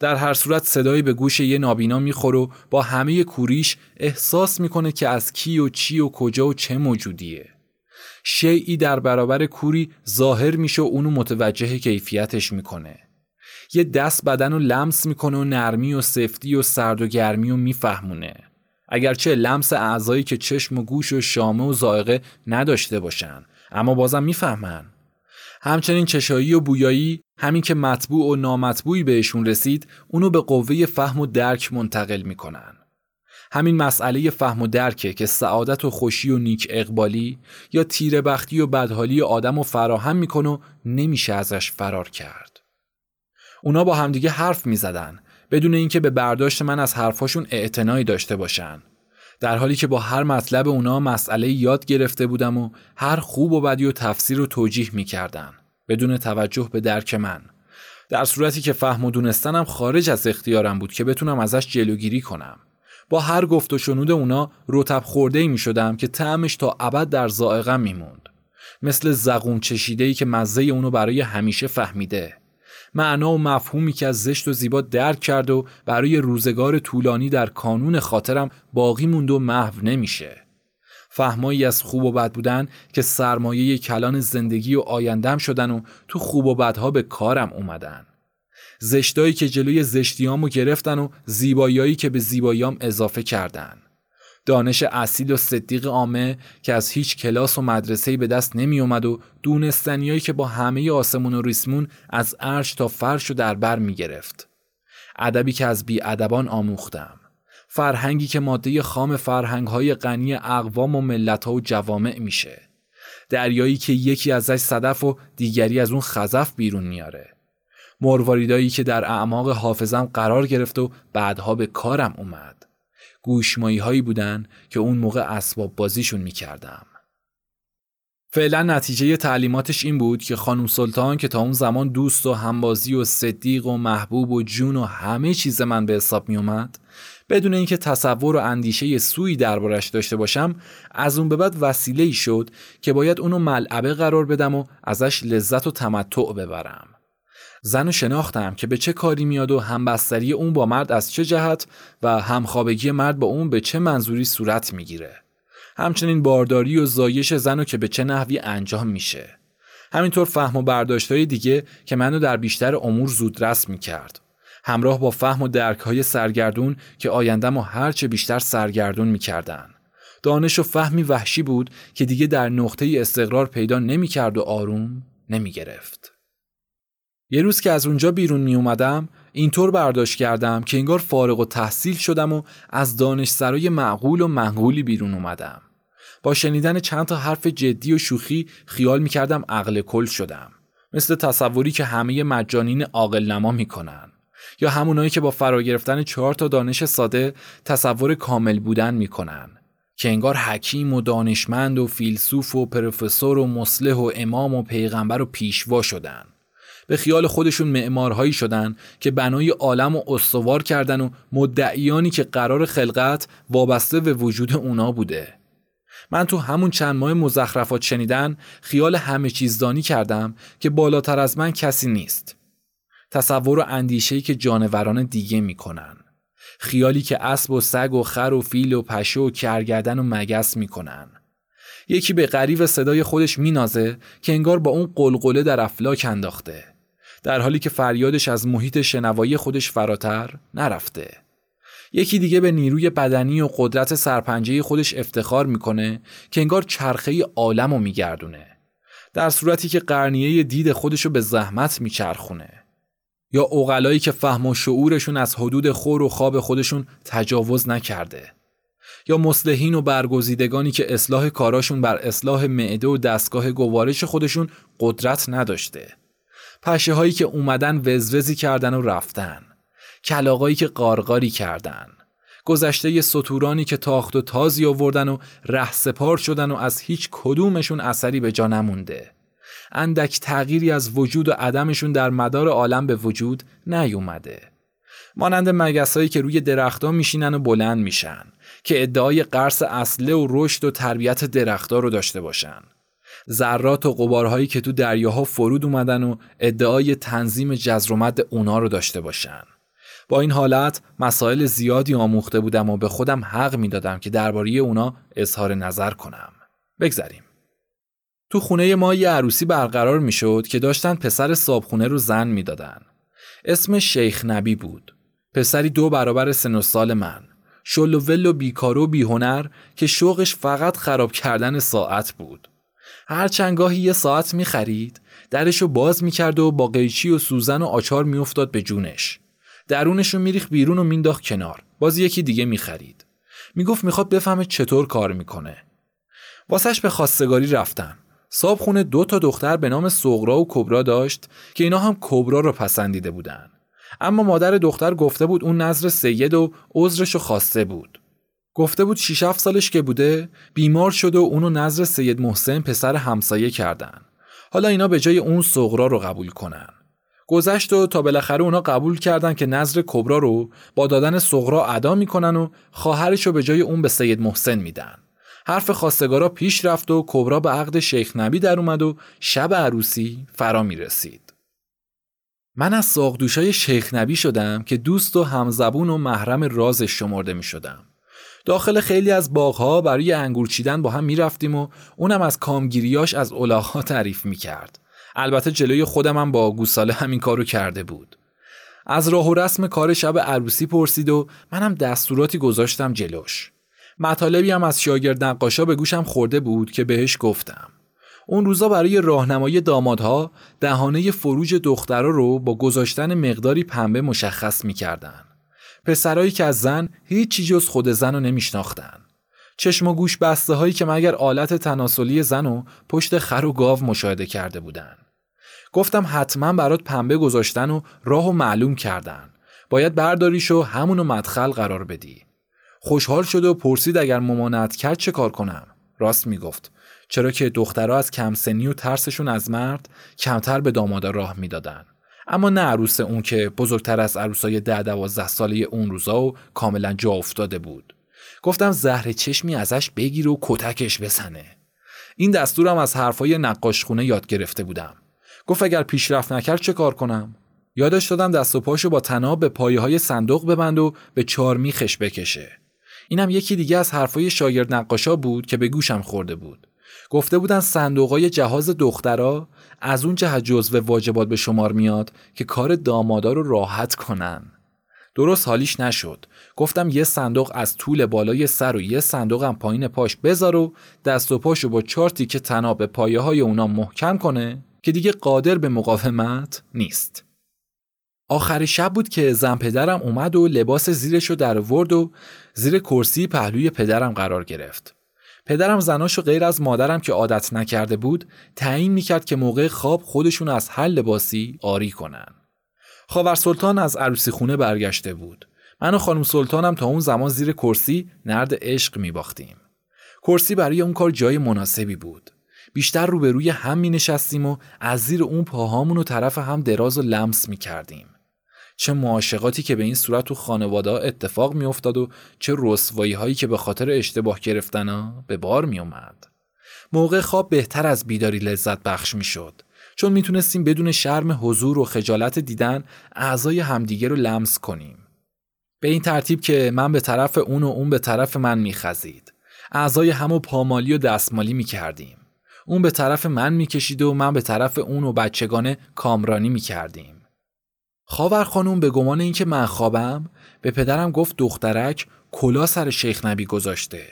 در هر صورت صدایی به گوش یه نابینا میخوره و با همه کوریش احساس میکنه که از کی و چی و کجا و چه موجودیه. شیعی در برابر کوری ظاهر میشه و اونو متوجه کیفیتش میکنه. یه دست بدنو لمس میکنه و نرمی و سفتی و سرد و گرمیو میفهمونه. اگرچه لمس اعضایی که چشم و گوش و شامه و ذائقه نداشته باشن، اما بازم میفهمن. همچنین چشایی و بویایی، همین که مطبوع و نامطبوعی بهشون رسید، اونو به قوه فهم و درک منتقل میکنن. همین مسئله فهم و درکه که سعادت و خوشی و نیک اقبالی یا تیره بختی و بدحالی آدم رو فراهم میکنه و نمیشه ازش فرار کرد. اونا با همدیگه حرف میزدن بدون اینکه به برداشت من از حرفاشون اعتنایی داشته باشن، در حالی که با هر مطلب اونا مسئله یاد گرفته بودم و هر خوب و بدی و تفسیر و توجیه میکردن بدون توجه به درک من، در صورتی که فهم و دونستنم خارج از اختیارم بود که بتونم ازش جلوگیری کنم. با هر گفت و شنود اونا رطب خورده‌ای می‌شدم که طعمش تا ابد در ذائقه‌م می‌موند، مثل زقوم چشیده‌ای که مزه اونو برای همیشه فهمیده، معنا و مفهومی که از زشت و زیبا درک کرد و برای روزگار طولانی در کانون خاطرم باقی موند و محو نمیشه. فهمایی از خوب و بد بودن که سرمایه کلان زندگی و آینده‌ام شدن و تو خوب و بدها به کارم اومدن. زشتایی که جلوی زشتیامو گرفتن و زیباییایی که به زیباییام اضافه کردن. دانش اصیل و صدیق عامه که از هیچ کلاس و مدرسه‌ای به دست نمی اومد و دونستنیایی که با همه آسمون و ریسمون از عرش تا فرش و دربر می گرفت. ادبی که از بی‌ادبان آموختم. فرهنگی که ماده خام فرهنگ‌های غنی اقوام و ملت‌ها و جوامع میشه. دریایی که یکی ازش صدف و دیگری از اون خزف بیرون میاره. مرواریدایی که در اعماق حافظم قرار گرفت و بعدها به کارم اومد. گوشمایی هایی بودن که اون موقع اسباب بازیشون میکردم. فعلا نتیجه تعلیماتش این بود که خانم سلطان که تا اون زمان دوست و همبازی و صدیق و محبوب و جون و همه چیز من به حساب میومد، بدون اینکه تصور و اندیشه سوی دربارش داشته باشم، از اون به بعد وسیله‌ای شد که باید اونو ملعبه قرار بدم و ازش لذت و تمتع ببرم. زنو شناختم که به چه کاری میاد و همبستری اون با مرد از چه جهت و همخوابگی مرد با اون به چه منظوری صورت میگیره. همچنین بارداری و زایش زنو که به چه نحوی انجام میشه. همینطور فهم و برداشت‌های دیگه که منو در بیشتر امور زودرس میکرد. همراه با فهم و درک‌های سرگردون که آینده‌مو هرچه بیشتر سرگردون می‌کردن. دانش و فهمی وحشی بود که دیگه در نقطه استقرار پیدا نمی‌کرد و آروم نمی‌گرفت. یه روز که از اونجا بیرون میومدم، اینطور برداشت کردم که انگار فارغ التحصیل شدم و از دانشسرای معقول و منقولی بیرون اومدم. با شنیدن چند تا حرف جدی و شوخی خیال می‌کردم عقل کل شدم. مثل تصوری که همه مجانین عاقل نما می‌کنن، یا همونایی که با فرا گرفتن 4 تا دانش ساده تصور کامل بودن می‌کنن، که انگار حکیم و دانشمند و فیلسوف و پروفسور و مصلح و امام و پیغمبر و پیشوا شدن. به خیال خودشون معمارهایی شدن که بنای عالم و استوار کردن و مدعیانی که قرار خلقت وابسته به وجود اونا بوده. من تو همون چند ماه مزخرفات شنیدن خیال همه چیزدانی کردم که بالاتر از من کسی نیست. تصور و اندیشه‌ای که جانوران دیگه میکنن. خیالی که اسب و سگ و خر و فیل و پشه و کرگدن و مگس میکنن. یکی به غریو صدای خودش مینازه که انگار با اون قلقله در افلاک انداخته، در حالی که فریادش از محیط شنوایی خودش فراتر نرفته. یکی دیگه به نیروی بدنی و قدرت سرپنجهی خودش افتخار میکنه که انگار چرخهی عالمو میگردونه، در صورتی که قرنیه دید خودشو به زحمت میچرخونه. یا عقلایی که فهم و شعورشون از حدود خور و خواب خودشون تجاوز نکرده، یا مصلحین و برگزیدگانی که اصلاح کاراشون بر اصلاح معده و دستگاه گوارش خودشون قدرت نداشته، پشه هایی که اومدن وزوزی کردن و رفتن، کلاغایی که قارقاری کردن، گذشته سطورانی که تاخت و تازی آوردن و رهسپار شدن و از هیچ کدومشون اثری به جا نمونده، اندک تغییری از وجود و عدمشون در مدار عالم به وجود نیومده، مانند مگسایی که روی درخت‌ها میشینن و بلند میشن که ادعای قرص اصله و رشد و تربیت درخت‌ها رو داشته باشن، ذرات و غبارهایی که تو دریاها فرود اومدن و ادعای تنظیم جزر و مد اونا رو داشته باشن. با این حالت مسائل زیادی آموخته بودم و به خودم حق میدادم که درباره اونا اظهار نظر کنم. بگذریم. تو خونه ما یه عروسی برقرار میشد که داشتن پسر صاحبخونه رو زن میدادن. اسم شیخ نبی بود. پسری 2 برابر سن و سال من، شل و ول و بیکار و بیهنر که شوقش فقط خراب کردن ساعت بود. هر چنگاهی یه ساعت میخرید، درشو باز میکرد و با قیچی و سوزن و آچار میافتاد به جونش. درونشو میریخ بیرون و مینداخت کنار. باز یکی دیگه میخرید. میگفت میخواد بفهمه چطور کار میکنه. واسش به خواستگاری رفتم. صاحبخونه 2 تا دختر به نام صغرا و کبرا داشت که اینا هم کبرا رو پسندیده بودن. اما مادر دختر گفته بود اون نظر سید و عذرشو خواسته بود. گفته بود 6-7 سالش که بوده بیمار شد و اونو نظر سید محسن پسر همسایه کردن. حالا اینا به جای اون صغرا رو قبول کنن. گذشت و تا بالاخره اونا قبول کردن که نظر کبرا رو با دادن صغرا ادا میکنن و خواهرشو به جای اون به سید محسن میدن. حرف خواستگارا پیش رفت و کبرا به عقد شیخ نبی در اومد و شب عروسی فرا میرسید. من از ساقدوشای شیخ نبی شدم که دوست و همزبون و محرم رازش شمرده میشدم. داخل خیلی از باغها برای انگور چیدن با هم میرفتیم و اونم از کامگیریاش از الاغ‌ها تعریف میکرد. البته جلوی خودمم با گوساله همین کارو کرده بود. از راه و رسم کار شب عروسی پرسید و منم دستوراتی گذاشتم جلوش. مطالبی هم از شاگرد نقاشا به گوشم خورده بود که بهش گفتم. اون روزا برای راهنمایی دامادها دهانه فروج دخترا رو با گذاشتن مقداری پنبه مشخص می‌کردن. پسرایی که از زن هیچی جز خود زن رو نمی‌شناختن. چشم و گوش بسته هایی که مگر آلت تناسلی زن و پشت خر و گاو مشاهده کرده بودن. گفتم حتما برات پنبه گذاشتن و راهو معلوم کردن. باید برداریش و همونو مدخل قرار بدی. خوشحال شد و پرسید اگر ممانعت کرد چه کار کنم. راست میگفت، چرا که دخترها از کمسنی و ترسشون از مرد کمتر به دامادا راه میدادن، اما نه عروس اون که بزرگتر از عروسای 10-12 ساله اون روزا و کاملا جا افتاده بود. گفتم زهر چشمی ازش بگیر و کتکش بزنه. این دستورم از حرفای نقاشخونه یاد گرفته بودم. گفت اگر پیشرفت نکرد چه کار کنم؟ یادش دادم دست و پاشو با طناب به پایه‌های صندوق ببند و به 4 میخش بکشه. اینم یکی دیگه از حرفای شاگرد نقاشا بود که به گوشم خورده بود. گفته بودن صندوقای جهاز دخترا از اون جهت جزو واجبات به شمار میاد که کار دامادا رو راحت کنن. درست حالیش نشد. گفتم یه صندوق از طول بالای سر و یه صندوقم پایین پاش بذار و دست و پاشو با چهار تیکه طناب به پایه‌های اونا محکم کنه که دیگه قادر به مقاومت نیست. آخر شب بود که زن پدرم اومد و لباس زیرشو در آورد و زیر کرسی پهلوی پدرم قرار گرفت. پدرم زناشو غیر از مادرم که عادت نکرده بود تعیین میکرد که موقع خواب خودشون از هر لباسی آری کنن. خاور سلطان از عروسی خونه برگشته بود. من و خانم سلطانم تا اون زمان زیر کرسی نرد عشق میباختیم. کرسی برای اون کار جای مناسبی بود. بیشتر روبروی هم می نشستیم و از زیر اون پاهامون و طرف هم دراز و لمس می کردیم. چه معاشقاتی که به این صورت تو خانواده ها اتفاق می افتاد و چه رسوایی هایی که به خاطر اشتباه گرفتن ها به بار می اومد. موقع خواب بهتر از بیداری لذت بخش می شد، چون می تونستیم بدون شرم حضور و خجالت دیدن اعضای همدیگه رو لمس کنیم. به این ترتیب که من به طرف اون و اون به طرف من می خزید. اعضای همو پامالی و دستمالی می کردیم. اون به طرف من میکشید و من به طرف اون و بچگانه کامرانی میکردیم. خاور خانوم به گمان اینکه من خوابم به پدرم گفت دخترک کلا سر شیخ نبی گذاشته.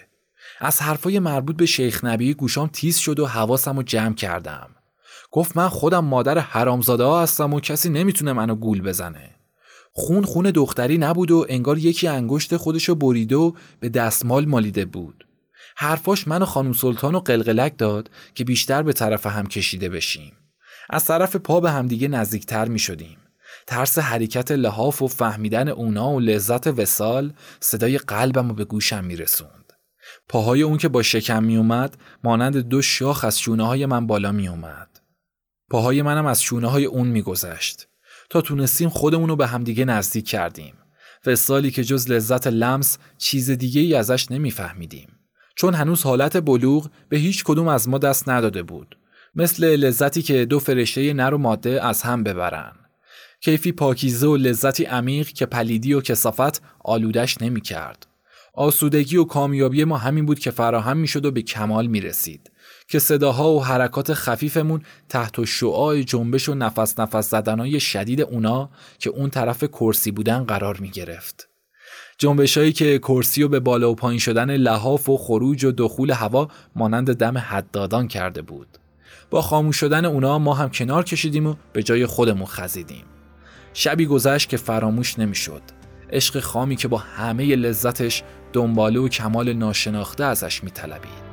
از حرفای مربوط به شیخ نبی گوشام تیز شد و حواسم رو جمع کردم. گفت من خودم مادر حرامزاده ها هستم و کسی نمیتونه منو گول بزنه. خون دختری نبود و انگار یکی انگشت خودشو برید و به دستمال مالیده بود. حرفاش من و خانم سلطان رو قلقلک داد که بیشتر به طرف هم کشیده بشیم. از طرف پا به همدیگه نزدیکتر می شدیم. ترس حرکت لحاف و فهمیدن اونا و لذت وصال صدای قلبم رو به گوشم می رسوند. پاهای اون که با شکم می اومد مانند دو شاخ از شونه های من بالا می اومد. پاهای منم از شونه های اون می گذشت. تا تونستیم خودمون رو به همدیگه نزدیک کردیم. وصالی که جز لذت لمس چیز دیگه ای ازش نمی فهمیدیم. چون هنوز حالت بلوغ به هیچ کدوم از ما دست نداده بود، مثل لذتی که دو فرشته نر و ماده از هم ببرن، کیفی پاکیزه و لذتی عمیق که پلیدی و کثافت آلودش نمی کرد. آسودگی و کامیابی ما همین بود که فراهم می شد و به کمال می رسید که صداها و حرکات خفیفمون تحت شعاع جنبش و نفس زدنهای شدید اونا که اون طرف کرسی بودن قرار می گرفت. جنبشایی که کرسی و به بالا و پایین شدن لحاف و خروج و دخول هوا مانند دم حدادان کرده بود. با خاموش شدن اونا ما هم کنار کشیدیم و به جای خودمون خزیدیم. شبی گذشت که فراموش نمیشد. عشق خامی که با همه لذتش دنباله و کمال ناشناخته ازش میطلبید.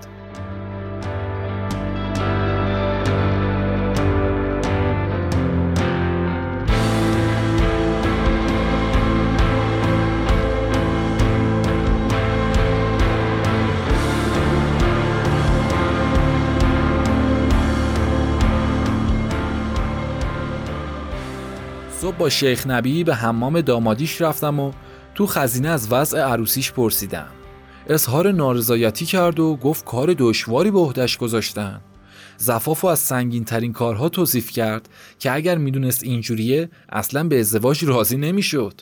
با شیخ نبی به حمام دامادیش رفتم و تو خزینه از وضع عروسیش پرسیدم. اظهار نارضایتی کرد و گفت کار دشواری به عهده‌اش گذاشتن. زفافو از سنگین ترین کارها توصیف کرد که اگر میدونست اینجوریه اصلا به ازدواج راضی نمیشد.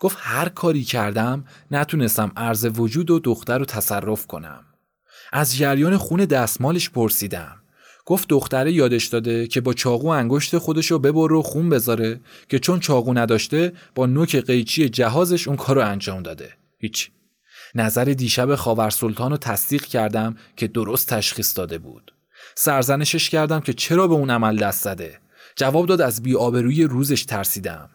گفت هر کاری کردم نتونستم عرض وجود و دختر رو تصرف کنم. از جریان خون دستمالش پرسیدم. گفت دختره یادش داده که با چاقو انگشت خودشو ببره و خون بذاره که چون چاقو نداشته با نوک قیچی جهازش اون کارو انجام داده. هیچ. نظر دیشب خاور سلطانو تصدیق کردم که درست تشخیص داده بود. سرزنشش کردم که چرا به اون عمل دست زده. جواب داد از بی‌آبرویی روزش ترسیدم.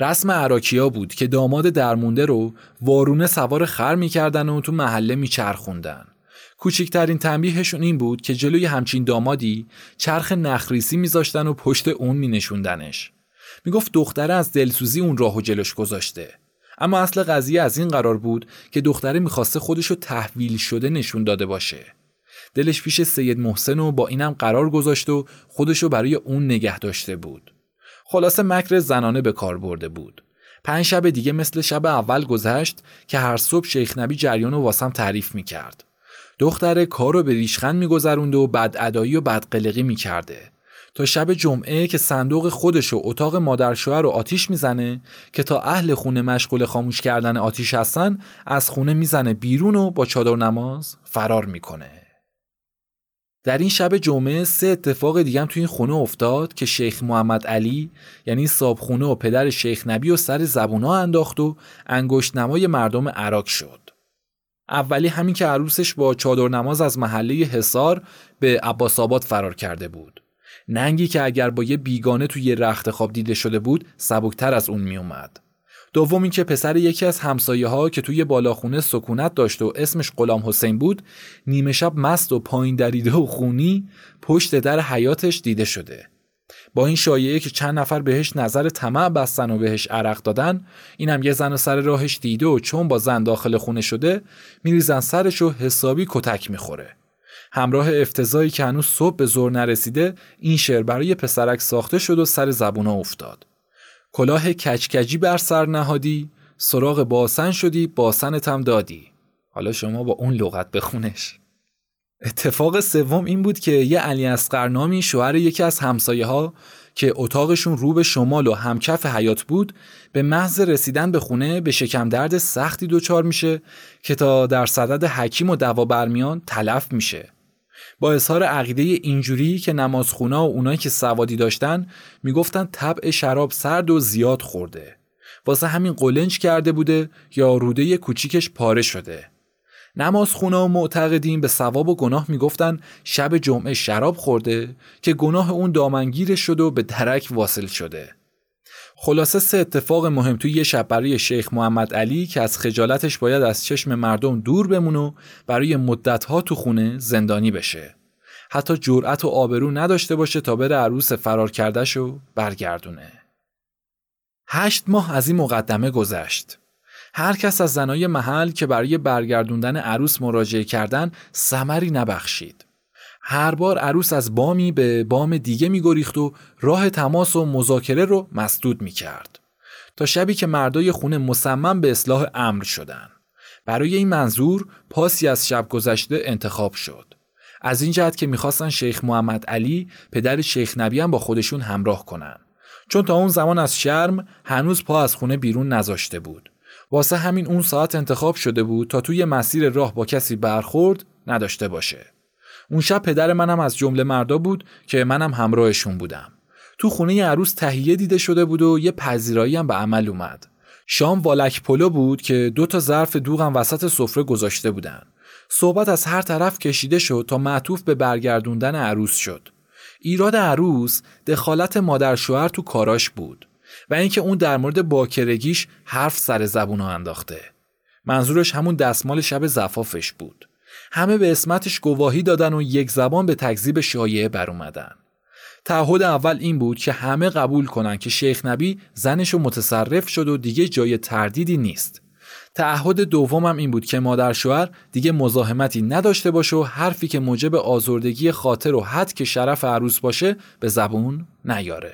رسم اراکیا بود که داماد درمونده رو وارونه سوار خر می‌کردن و تو محله میچرخوندن. کوچکترین تنبیهشون این بود که جلوی همچین دامادی چرخ نخریسی میذاشتن و پشت اون مینشوندنش. میگفت دختره از دلسوزی اون راهو جلوش گذاشته. اما اصل قضیه از این قرار بود که دختره میخواسته خودشو تحویل شده نشون داده باشه. دلش پیش سید محسن و با اینم قرار گذاشت و خودشو برای اون نگه داشته بود. خلاصه مکر زنانه به کار برده بود. 5 شب دیگه مثل شب اول گذشت که هر صبح شیخ نبی جریانو واسم تعریف میکرد. دختره کارو به ریشخند میگذروند و بدعدایی و بدقلقی میکرده تا شب جمعه که صندوق خودش و اتاق مادر شوهر رو آتیش میزنه که تا اهل خونه مشغول خاموش کردن آتیش هستن از خونه میزنه بیرون و با چادر نماز فرار میکنه. در این شب جمعه 3 اتفاق دیگه هم تو این خونه افتاد که شیخ محمد علی یعنی صاحبخونه و پدر شیخ نبی و سر زبونا انداخت و انگشت نمای مردم اراک شد. اولی همین که عروسش با چادر نماز از محله حصار به عباس آباد فرار کرده بود. ننگی که اگر با یه بیگانه توی یه رخت خواب دیده شده بود سبکتر از اون می اومد. دومی که پسر یکی از همسایه‌ها که توی بالاخونه سکونت داشت و اسمش غلامحسین بود نیمه شب مست و پایین دریده و خونی پشت در حیاتش دیده شده. با این شایعه که چند نفر بهش نظر طمع بستن و بهش عرق دادن، اینم یه زن سر راهش دیده و چون با زن داخل خونه شده میریزن سرش و حسابی کتک میخوره. همراه افتضایی که هنوز صبح به زور نرسیده این شعر برای پسرک ساخته شد و سر زبونا افتاد. کلاه کچکجی بر سر نهادی، سراغ باسن شدی، باسنتم دادی. حالا شما با اون لغت بخونش. اتفاق سوم این بود که یه علی اسقرنامی شوهر یکی از همسایه‌ها که اتاقشون رو به شمال و همکف حیات بود به محض رسیدن به خونه به شکم درد سختی دچار میشه که تا در صدد حکیم و دوا برمیان تلف میشه. با اظهار عقیده اینجوری که نمازخونا و اونایی که سوادی داشتن میگفتن طبع شراب سرد و زیاد خورده، واسه همین قلنج کرده بوده یا روده کوچیکش پاره شده. نمازخونا و معتقدین به ثواب و گناه میگفتن شب جمعه شراب خورده که گناه اون دامنگیرش شده و به درک واصل شده. خلاصه 3 اتفاق مهم توی یه شب برای شیخ محمد علی که از خجالتش باید از چشم مردم دور بمونه و برای مدتها تو خونه زندانی بشه. حتی جرأت و آبرو نداشته باشه تا بره عروس فرار کردهشو برگردونه. 8 ماه از این مقدمه گذشت. هر کس از زنای محل که برای برگردوندن عروس مراجعه کردن ثمری نبخشید. هر بار عروس از بامی به بام دیگه میگریخت و راه تماس و مذاکره رو مسدود میکرد تا شبی که مردای خونه مصمم به اصلاح امر شدن. برای این منظور پاسی از شب گذشته انتخاب شد، از این جهت که میخواستن شیخ محمد علی پدر شیخ نبی هم با خودشون همراه کنن، چون تا اون زمان از شرم هنوز پا از خونه بیرون نذاشته بود. واسه همین اون ساعت انتخاب شده بود تا توی مسیر راه با کسی برخورد نداشته باشه. اون شب پدر منم از جمله مردا بود که منم همراهشون بودم. تو خونه عروس تهیه دیده شده بود و یه پذیرایی هم به عمل اومد. شام والک پلو بود که 2 تا ظرف دوغم وسط سفره گذاشته بودن. صحبت از هر طرف کشیده شد تا معطوف به برگردوندن عروس شد. ایراد عروس دخالت مادر شوهر تو کاراش بود و اینکه اون در مورد باکرگیش حرف سر زبونا انداخته. منظورش همون دستمال شب زفافش بود. همه به اسمتش گواهی دادن و یک زبان به تکذیب شایعه بر اومدن. تعهد اول این بود که همه قبول کنن که شیخ نبی زنشو متصرف شد و دیگه جای تردیدی نیست. تعهد دومم این بود که مادر شوهر دیگه مزاحمتی نداشته باشه و حرفی که موجب آزردگی خاطر و هتک شرف عروس باشه به زبون نیاره.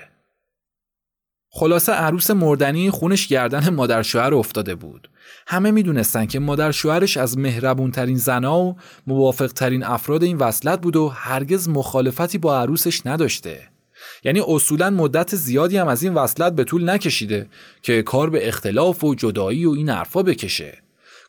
خلاصه عروس مردنی خونش گردن مادر شوهر افتاده بود. همه میدونستن که مادر شوهرش از مهربون ترین زنا و موافق ترین افراد این وصلت بود و هرگز مخالفتی با عروسش نداشته. یعنی اصولا مدت زیادی هم از این وصلت به طول نکشیده که کار به اختلاف و جدایی و این حرفا بکشه.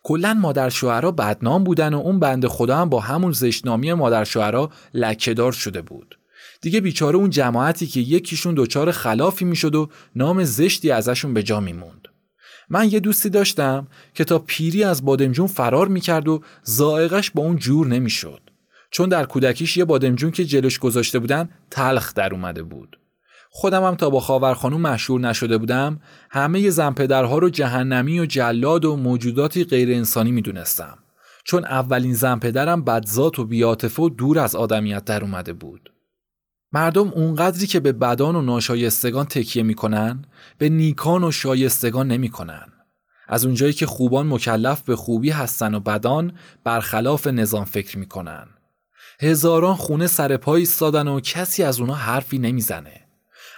کلا مادر شوهرها بدنام بودن و اون بنده خدا هم با همون زشتنامی مادر شوهرها لکه‌دار شده بود. دیگه بیچاره اون جماعتی که یکیشون دوچار خلافی میشد و نام زشتی ازشون به جا میموند. من یه دوستی داشتم که تا پیری از بادمجون فرار میکرد و ذائقش با اون جور نمیشد، چون در کودکیش یه بادمجون که جلوش گذاشته بودن تلخ در اومده بود. خودمم تا با خاور خانوم مشهور نشده بودم همه ی زن پدرها رو جهنمی و جلاد و موجوداتی غیر انسانی میدونستم، چون اولین زن پدرم بدذات و بی‌عاطفه و دور از آدمیت در اومده بود. مردم اونقدری که به بدان و ناشایستگان تکیه میکنن به نیکان و شایستگان نمیکنن. از اونجایی که خوبان مکلف به خوبی هستن و بدان برخلاف نظام فکر میکنن. هزاران خونه سر پای ایستادن و کسی از اونا حرفی نمیزنه.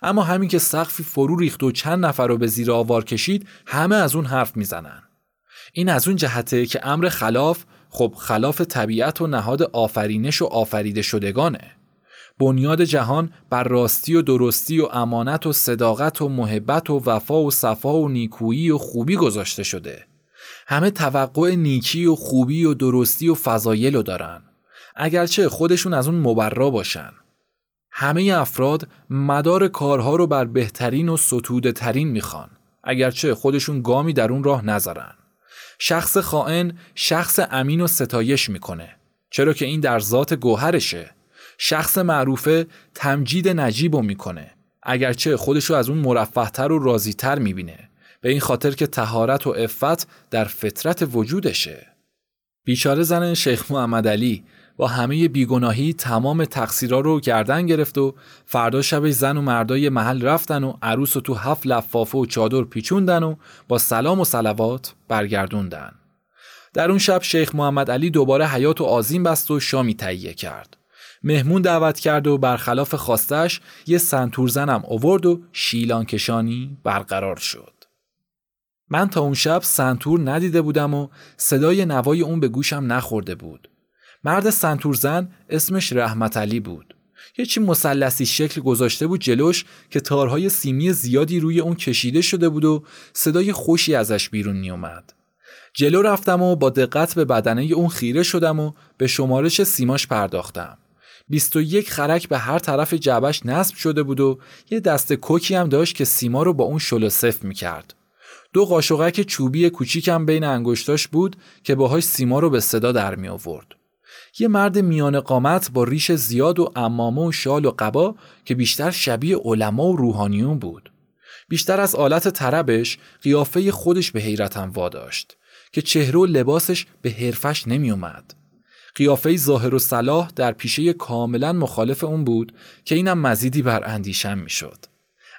اما همین که سقفی فرو ریخت و چند نفر رو به زیر آوار کشید همه از اون حرف میزنن. این از اون جهته که امر خلاف خلاف طبیعت و نهاد آفرینش و آفریده شدگانه. بنیاد جهان بر راستی و درستی و امانت و صداقت و محبت و وفا و صفا و نیکویی و خوبی گذاشته شده. همه توقع نیکی و خوبی و درستی و فضایل رو دارن. اگرچه خودشون از اون مبرا باشن. همه افراد مدار کارها رو بر بهترین و ستوده ترین میخوان، اگرچه خودشون گامی در اون راه نذارن. شخص خائن شخص امین و ستایش میکنه، چرا که این در ذات گوهرشه. شخص معروفه تمجید نجیب رو میکنه، اگرچه خودشو از اون مرفه‌تر و راضی‌تر میبینه، به این خاطر که طهارت و عفت در فطرت وجودشه. بیچاره زن شیخ محمد علی با همه بیگناهی تمام تقصیرها رو گردن گرفت و فردا شبش زن و مردای محل رفتن و عروس رو تو 7 لفافه و چادر پیچوندن و با سلام و صلوات برگردوندن. در اون شب شیخ محمد علی دوباره حیات و آذین بست و شامی تهیه کرد. مهمون دعوت کرد و برخلاف خواستش یه سنتورزن هم آورد و شیلانکشانی برقرار شد. من تا اون شب سنتور ندیده بودم و صدای نوای اون به گوشم نخورده بود. مرد سنتورزن اسمش رحمت علی بود. یه چی مثلثی شکل گذاشته بود جلوش که تارهای سیمی زیادی روی اون کشیده شده بود و صدای خوشی ازش بیرون نیومد. جلو رفتم و با دقت به بدنه اون خیره شدم و به شمارش سیماش پرداختم. 21 خرک به هر طرف جعبش نصب شده بود و یه دست کوکی هم داشت که سیما رو با اون شلوسف میکرد. 2 قاشقک چوبی کوچیکم بین انگشتاش بود که باهاش سیما رو به صدا در می آورد. یه مرد میان قامت با ریش زیاد و عمامه و شال و قبا که بیشتر شبیه علما و روحانیون بود. بیشتر از آلت طربش قیافه خودش به حیرتم واداشت که چهره و لباسش به حرفش نمی اومد. قیافه ظاهر و صلاح در پیشه کاملا مخالف اون بود که اینم مزیدی بر اندیشم می شد.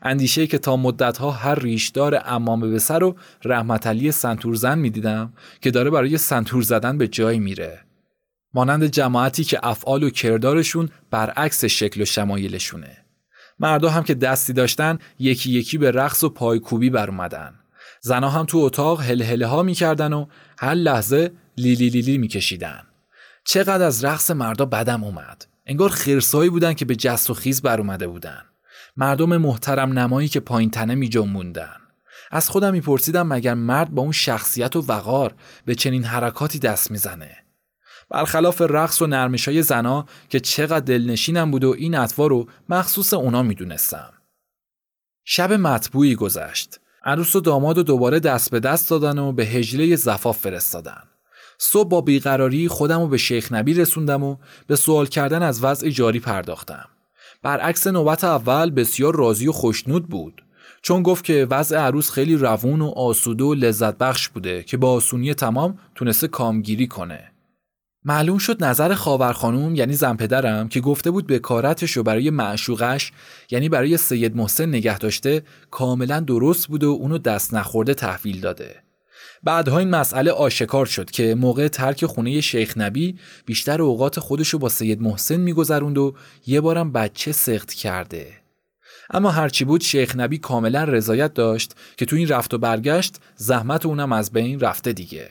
اندیشه‌ای که تا مدتها هر ریشدار عمامه به سر و رحمت علی سنتورزن می دیدم که داره برای سنتور زدن به جای میره. مانند جماعتی که افعال و کردارشون برعکس شکل و شمایلشونه. مردا هم که دستی داشتن یکی یکی به رقص و پایکوبی بر اومدن. زنا هم تو اتاق هلهله ها می کردن و هر لحظه لیلیلیلی می کشیدن. چقدر از رقص مردا بدم اومد. انگار خرسایی بودن که به جست و خیز بر اومده بودن. مردم محترم نمایی که پایین تنه می جنبوندن. از خودم میپرسیدم مگر مرد با اون شخصیت و وقار به چنین حرکاتی دست میزنه؟ برخلاف رقص و نرمشای زنا که چقدر دلنشینم بود و این اطوار رو مخصوص اونا میدونستم. شب مطبوعی گذشت. عروس و داماد رو دوباره دست به دست دادن و به حجله زفاف فرستادن. صبح با بیقراری خودم رو به شیخ نبی رسوندم و به سوال کردن از وضع جاری پرداختم. برعکس نوبت اول بسیار راضی و خوشنود بود، چون گفت که وضع عروس خیلی روون و آسوده و لذت بخش بوده که با آسونی تمام تونسته کامگیری کنه. معلوم شد نظر خاور خانوم یعنی زن پدرم که گفته بود بکارتش رو برای معشوقش یعنی برای سید محسن نگه داشته کاملا درست بود و اونو دست نخورده تحویل داده. بعدها این مسئله آشکار شد که موقع ترک خونه شیخ نبی بیشتر اوقات خودشو با سید محسن میگذروند و یه بارم بچه سقط کرده. اما هرچی بود شیخ نبی کاملا رضایت داشت که تو این رفت و برگشت زحمت اونم از بین رفته دیگه.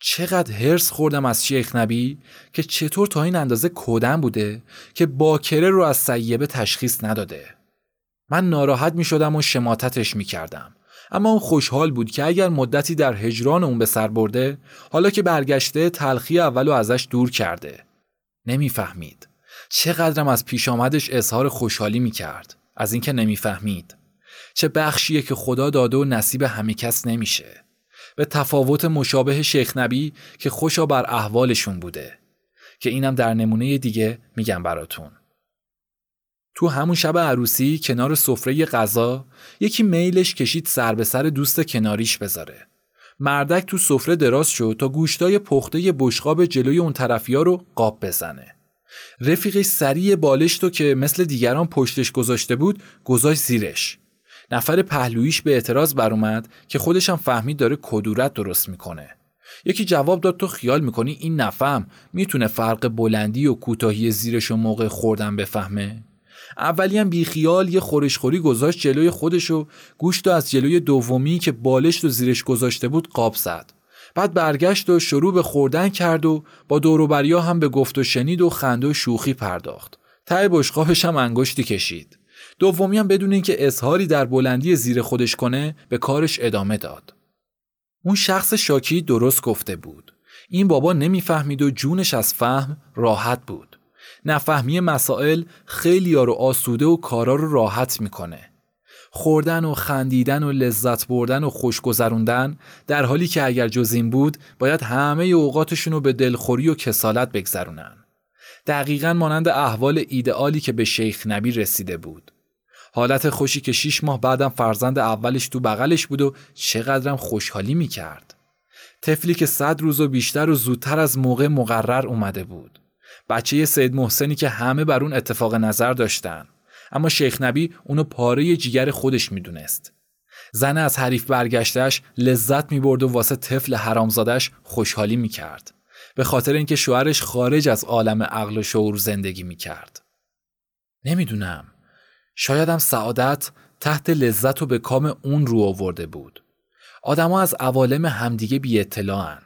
چقدر هرس خوردم از شیخ نبی که چطور تا این اندازه کودن بوده که باکره رو از سیبه تشخیص نداده. من ناراحت می شدم و شماتتش می کردم. اما اون خوشحال بود که اگر مدتی در هجران اون به سر برده، حالا که برگشته تلخی اولو ازش دور کرده. نمیفهمید. چقدرم از پیش آمدش اظهار خوشحالی میکرد از اینکه نمیفهمید. چه بخشیه که خدا داده و نصیب همه کس نمیشه. به تفاوت مشابه شیخ نبی که خوشا بر احوالشون بوده. که اینم در نمونه دیگه میگم براتون. تو همون شب عروسی کنار سفره غذا یکی میلش کشید سر به سر دوست کناریش بذاره. مردک تو سفره دراز شد تا گوشتای پخته بشقاب جلوی اون طرفیا رو قاب بزنه. رفیقش سریع بالشتو که مثل دیگران پشتش گذاشته بود گذاشت زیرش. نفر پهلویش به اعتراض بر اومد که خودشم فهمید داره کدورت درست میکنه. یکی جواب داد تو خیال میکنی این نفهم میتونه فرق بلندی و کوتاهی زیرش و موقع خوردن بفهمه؟ اولی هم بیخیال یه خورشخوری گذاشت جلوی خودشو، گوشتو از جلوی دومی که بالشت و زیرش گذاشته بود قاب زد. بعد برگشت و شروع به خوردن کرد و با دوروبریا هم به گفت و شنید و خنده و شوخی پرداخت. ته بشقابش هم انگشتی کشید. دومی هم بدون اینکه اظهاری در بلندی زیر خودش کنه به کارش ادامه داد. اون شخص شاکی درست گفته بود. این بابا نمیفهمید و جونش از فهم راحت بود. نفهمی مسائل خیلی ها رو آسوده و کارا رو راحت میکنه. خوردن و خندیدن و لذت بردن و خوشگذروندن، در حالی که اگر جز این بود باید همه اوقاتشون رو به دلخوری و کسالت بگذرونن. دقیقاً مانند احوال ایدئالی که به شیخ نبی رسیده بود. حالت خوشی که 6 ماه بعدم فرزند اولش تو بغلش بود و چقدرم خوشحالی میکرد. طفلی که 100 روز و بیشتر و زودتر از موقع مقرر اومده بود. بچه سید محسنی که همه بر اون اتفاق نظر داشتن، اما شیخ نبی اونو پاره جیگر خودش میدونست. زن از حریف برگشتش لذت میبرد و واسه طفل حرامزادش خوشحالی میکرد، به خاطر اینکه شوهرش خارج از عالم عقل و شعور زندگی میکرد. نمیدونم، شایدم سعادت تحت لذت و به کام اون رو آورده بود. آدم ها از عوالم همدیگه بی اطلاعن.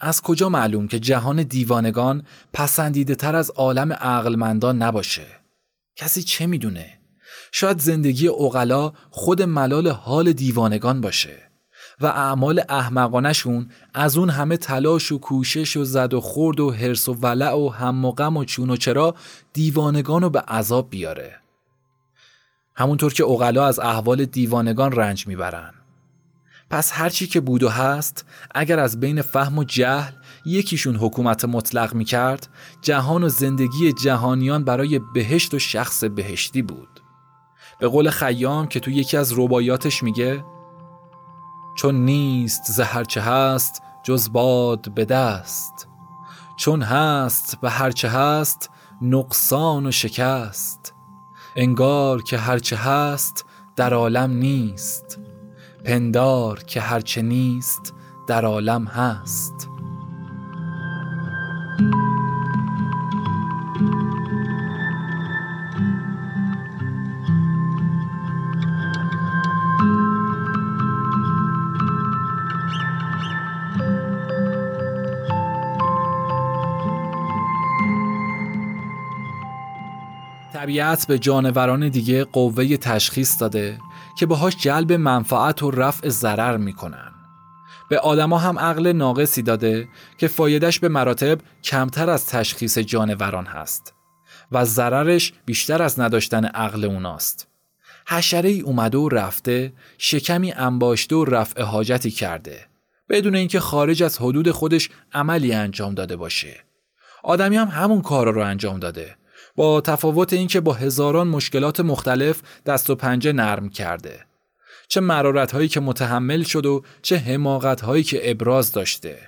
از کجا معلوم که جهان دیوانگان پسندیده تر از عالم عقلمندان نباشه؟ کسی چه میدونه؟ شاید زندگی عقلا خود ملال حال دیوانگان باشه و اعمال احمقانشون از اون همه تلاش و کوشش و زد و خورد و حرص و ولع و هم و غم و چون و چرا دیوانگانو به عذاب بیاره. همونطور که عقلا از احوال دیوانگان رنج میبرن. پس هرچی که بود و هست، اگر از بین فهم و جهل یکیشون حکومت مطلق میکرد، جهان و زندگی جهانیان برای بهشت و شخص بهشتی بود. به قول خیام که تو یکی از رباعیاتش میگه: چون نیست ز هرچه هست جز باد به دست، چون هست به هرچه هست نقصان و شکست، انگار که هرچه هست در عالم نیست، پندار که هرچه نیست در عالم هست. طبیعت به جانوران دیگه قوه تشخیص داده که باهاش جلب منفعت و رفع ضرر میکنن. به آدما هم عقل ناقصی داده که فایدهش به مراتب کمتر از تشخیص جانوران هست و ضررش بیشتر از نداشتن عقل اوناست. حشره‌ای اومده و رفته، شکمی انباشته و رفع حاجتی کرده، بدون اینکه خارج از حدود خودش عملی انجام داده باشه. آدمی هم همون کارا رو انجام داده، با تفاوت اینکه با هزاران مشکلات مختلف دست و پنجه نرم کرده. چه مرارت هایی که متحمل شد و چه حماقت هایی که ابراز داشته.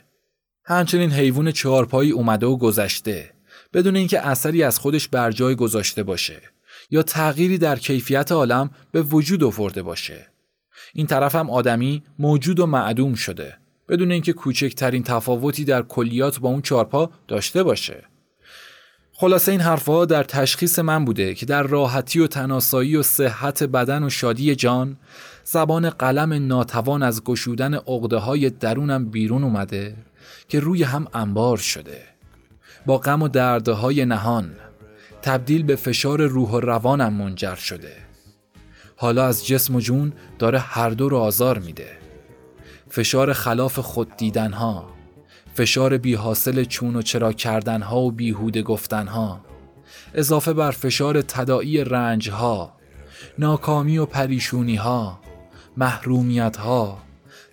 همچنین حیوان 4 پایی اومده و گذشته، بدون اینکه اثری از خودش بر جای گذاشته باشه یا تغییری در کیفیت عالم به وجود آورده باشه. این طرف هم آدمی موجود و معدوم شده، بدون اینکه کوچکترین تفاوتی در کلیات با اون 4 پا داشته باشه. خلاصه این حرفها در تشخیص من بوده که در راحتی و تناسایی و صحت بدن و شادی جان، زبان قلم ناتوان از گشودن عقده‌های درونم بیرون اومده که روی هم انبار شده، با غم و دردهای نهان تبدیل به فشار روح و روانم منجر شده. حالا از جسم و جون داره هر دو رو آزار میده. فشار خلاف خود دیدنها، فشار بی حاصل چون و چرا کردنها و بیهوده گفتنها، اضافه بر فشار تداعی رنجها، ناکامی و پریشونیها، محرومیتها،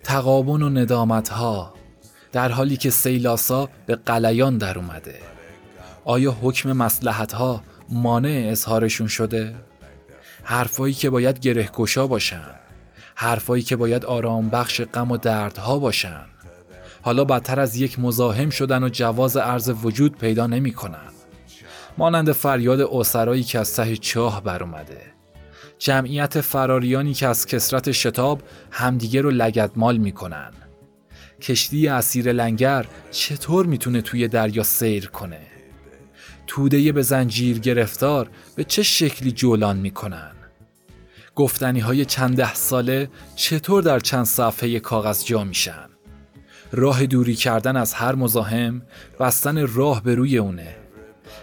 تقابن و ندامتها، در حالی که سیلاسا به قلیان در اومده. آیا حکم مصلحتها مانع اظهارشون شده؟ حرفایی که باید گره‌گشا باشن، حرفایی که باید آرام بخش غم و دردها باشن، حالا بدتر از یک مزاحم شدن و جواز عرض وجود پیدا نمی کنن. مانند فریاد اسرایی که از ته چاه بر اومده. جمعیت فراریانی که از کثرت شتاب همدیگه رو لگدمال می کنن. کشتی اسیر لنگر چطور می تونه توی دریا سیر کنه؟ توده به زنجیر گرفتار به چه شکلی جولان می کنن؟ گفتنی های چند 10 ساله چطور در چند صفحه کاغذ جا می شن؟ راه دوری کردن از هر مزاحم، بستن راه به روی اونه،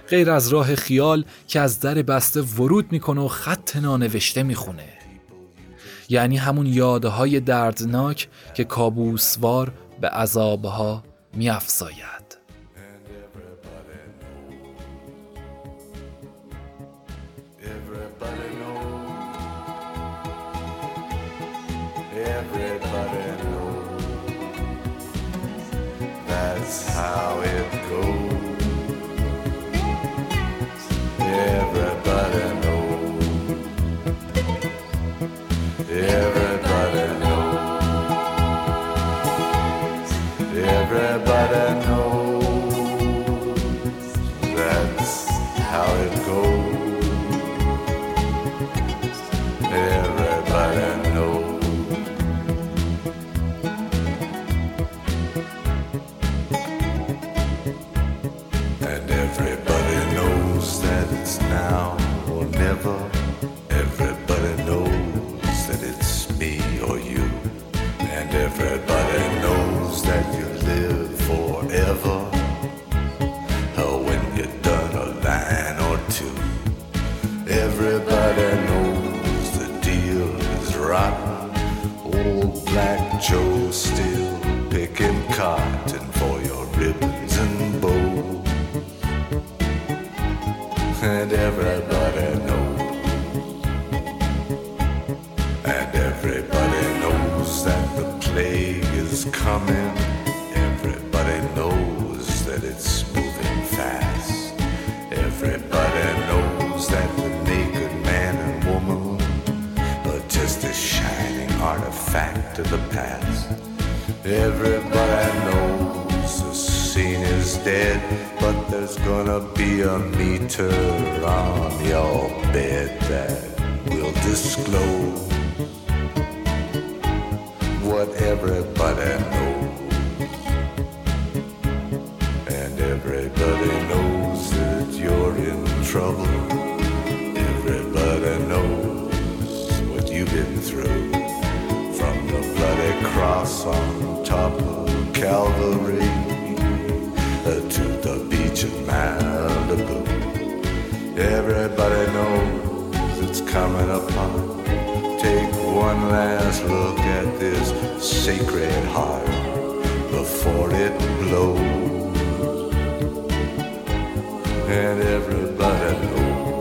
غیر از راه خیال که از در بسته ورود میکنه و خط نانوشته میخونه. یعنی همون یادهای دردناک که کابوسوار به عذابها می‌افزاید. That's how it goes. Everybody knows. Everybody knows. Everybody knows. That's how it goes. Everybody knows. Now or never, everybody knows that it's me or you, and everybody knows that you live forever, or when you're done a line or two, everybody knows the deal is rotten, old Black Joe still picking cotton for your ribbons and bows. And everybody knows, and everybody knows that the plague is coming. Everybody knows that it's moving fast. Everybody knows that the naked man and woman are just a shining artifact of the past. Everybody knows the scene is dead, but there's gonna be a meter on your bed that will disclose what everybody knows. And everybody knows that you're in trouble. Everybody knows what you've been through, from the bloody cross on top of Calvary to the beach in Malibu. Everybody knows it's coming upon. Take one last look at this sacred heart before it blows. And everybody knows.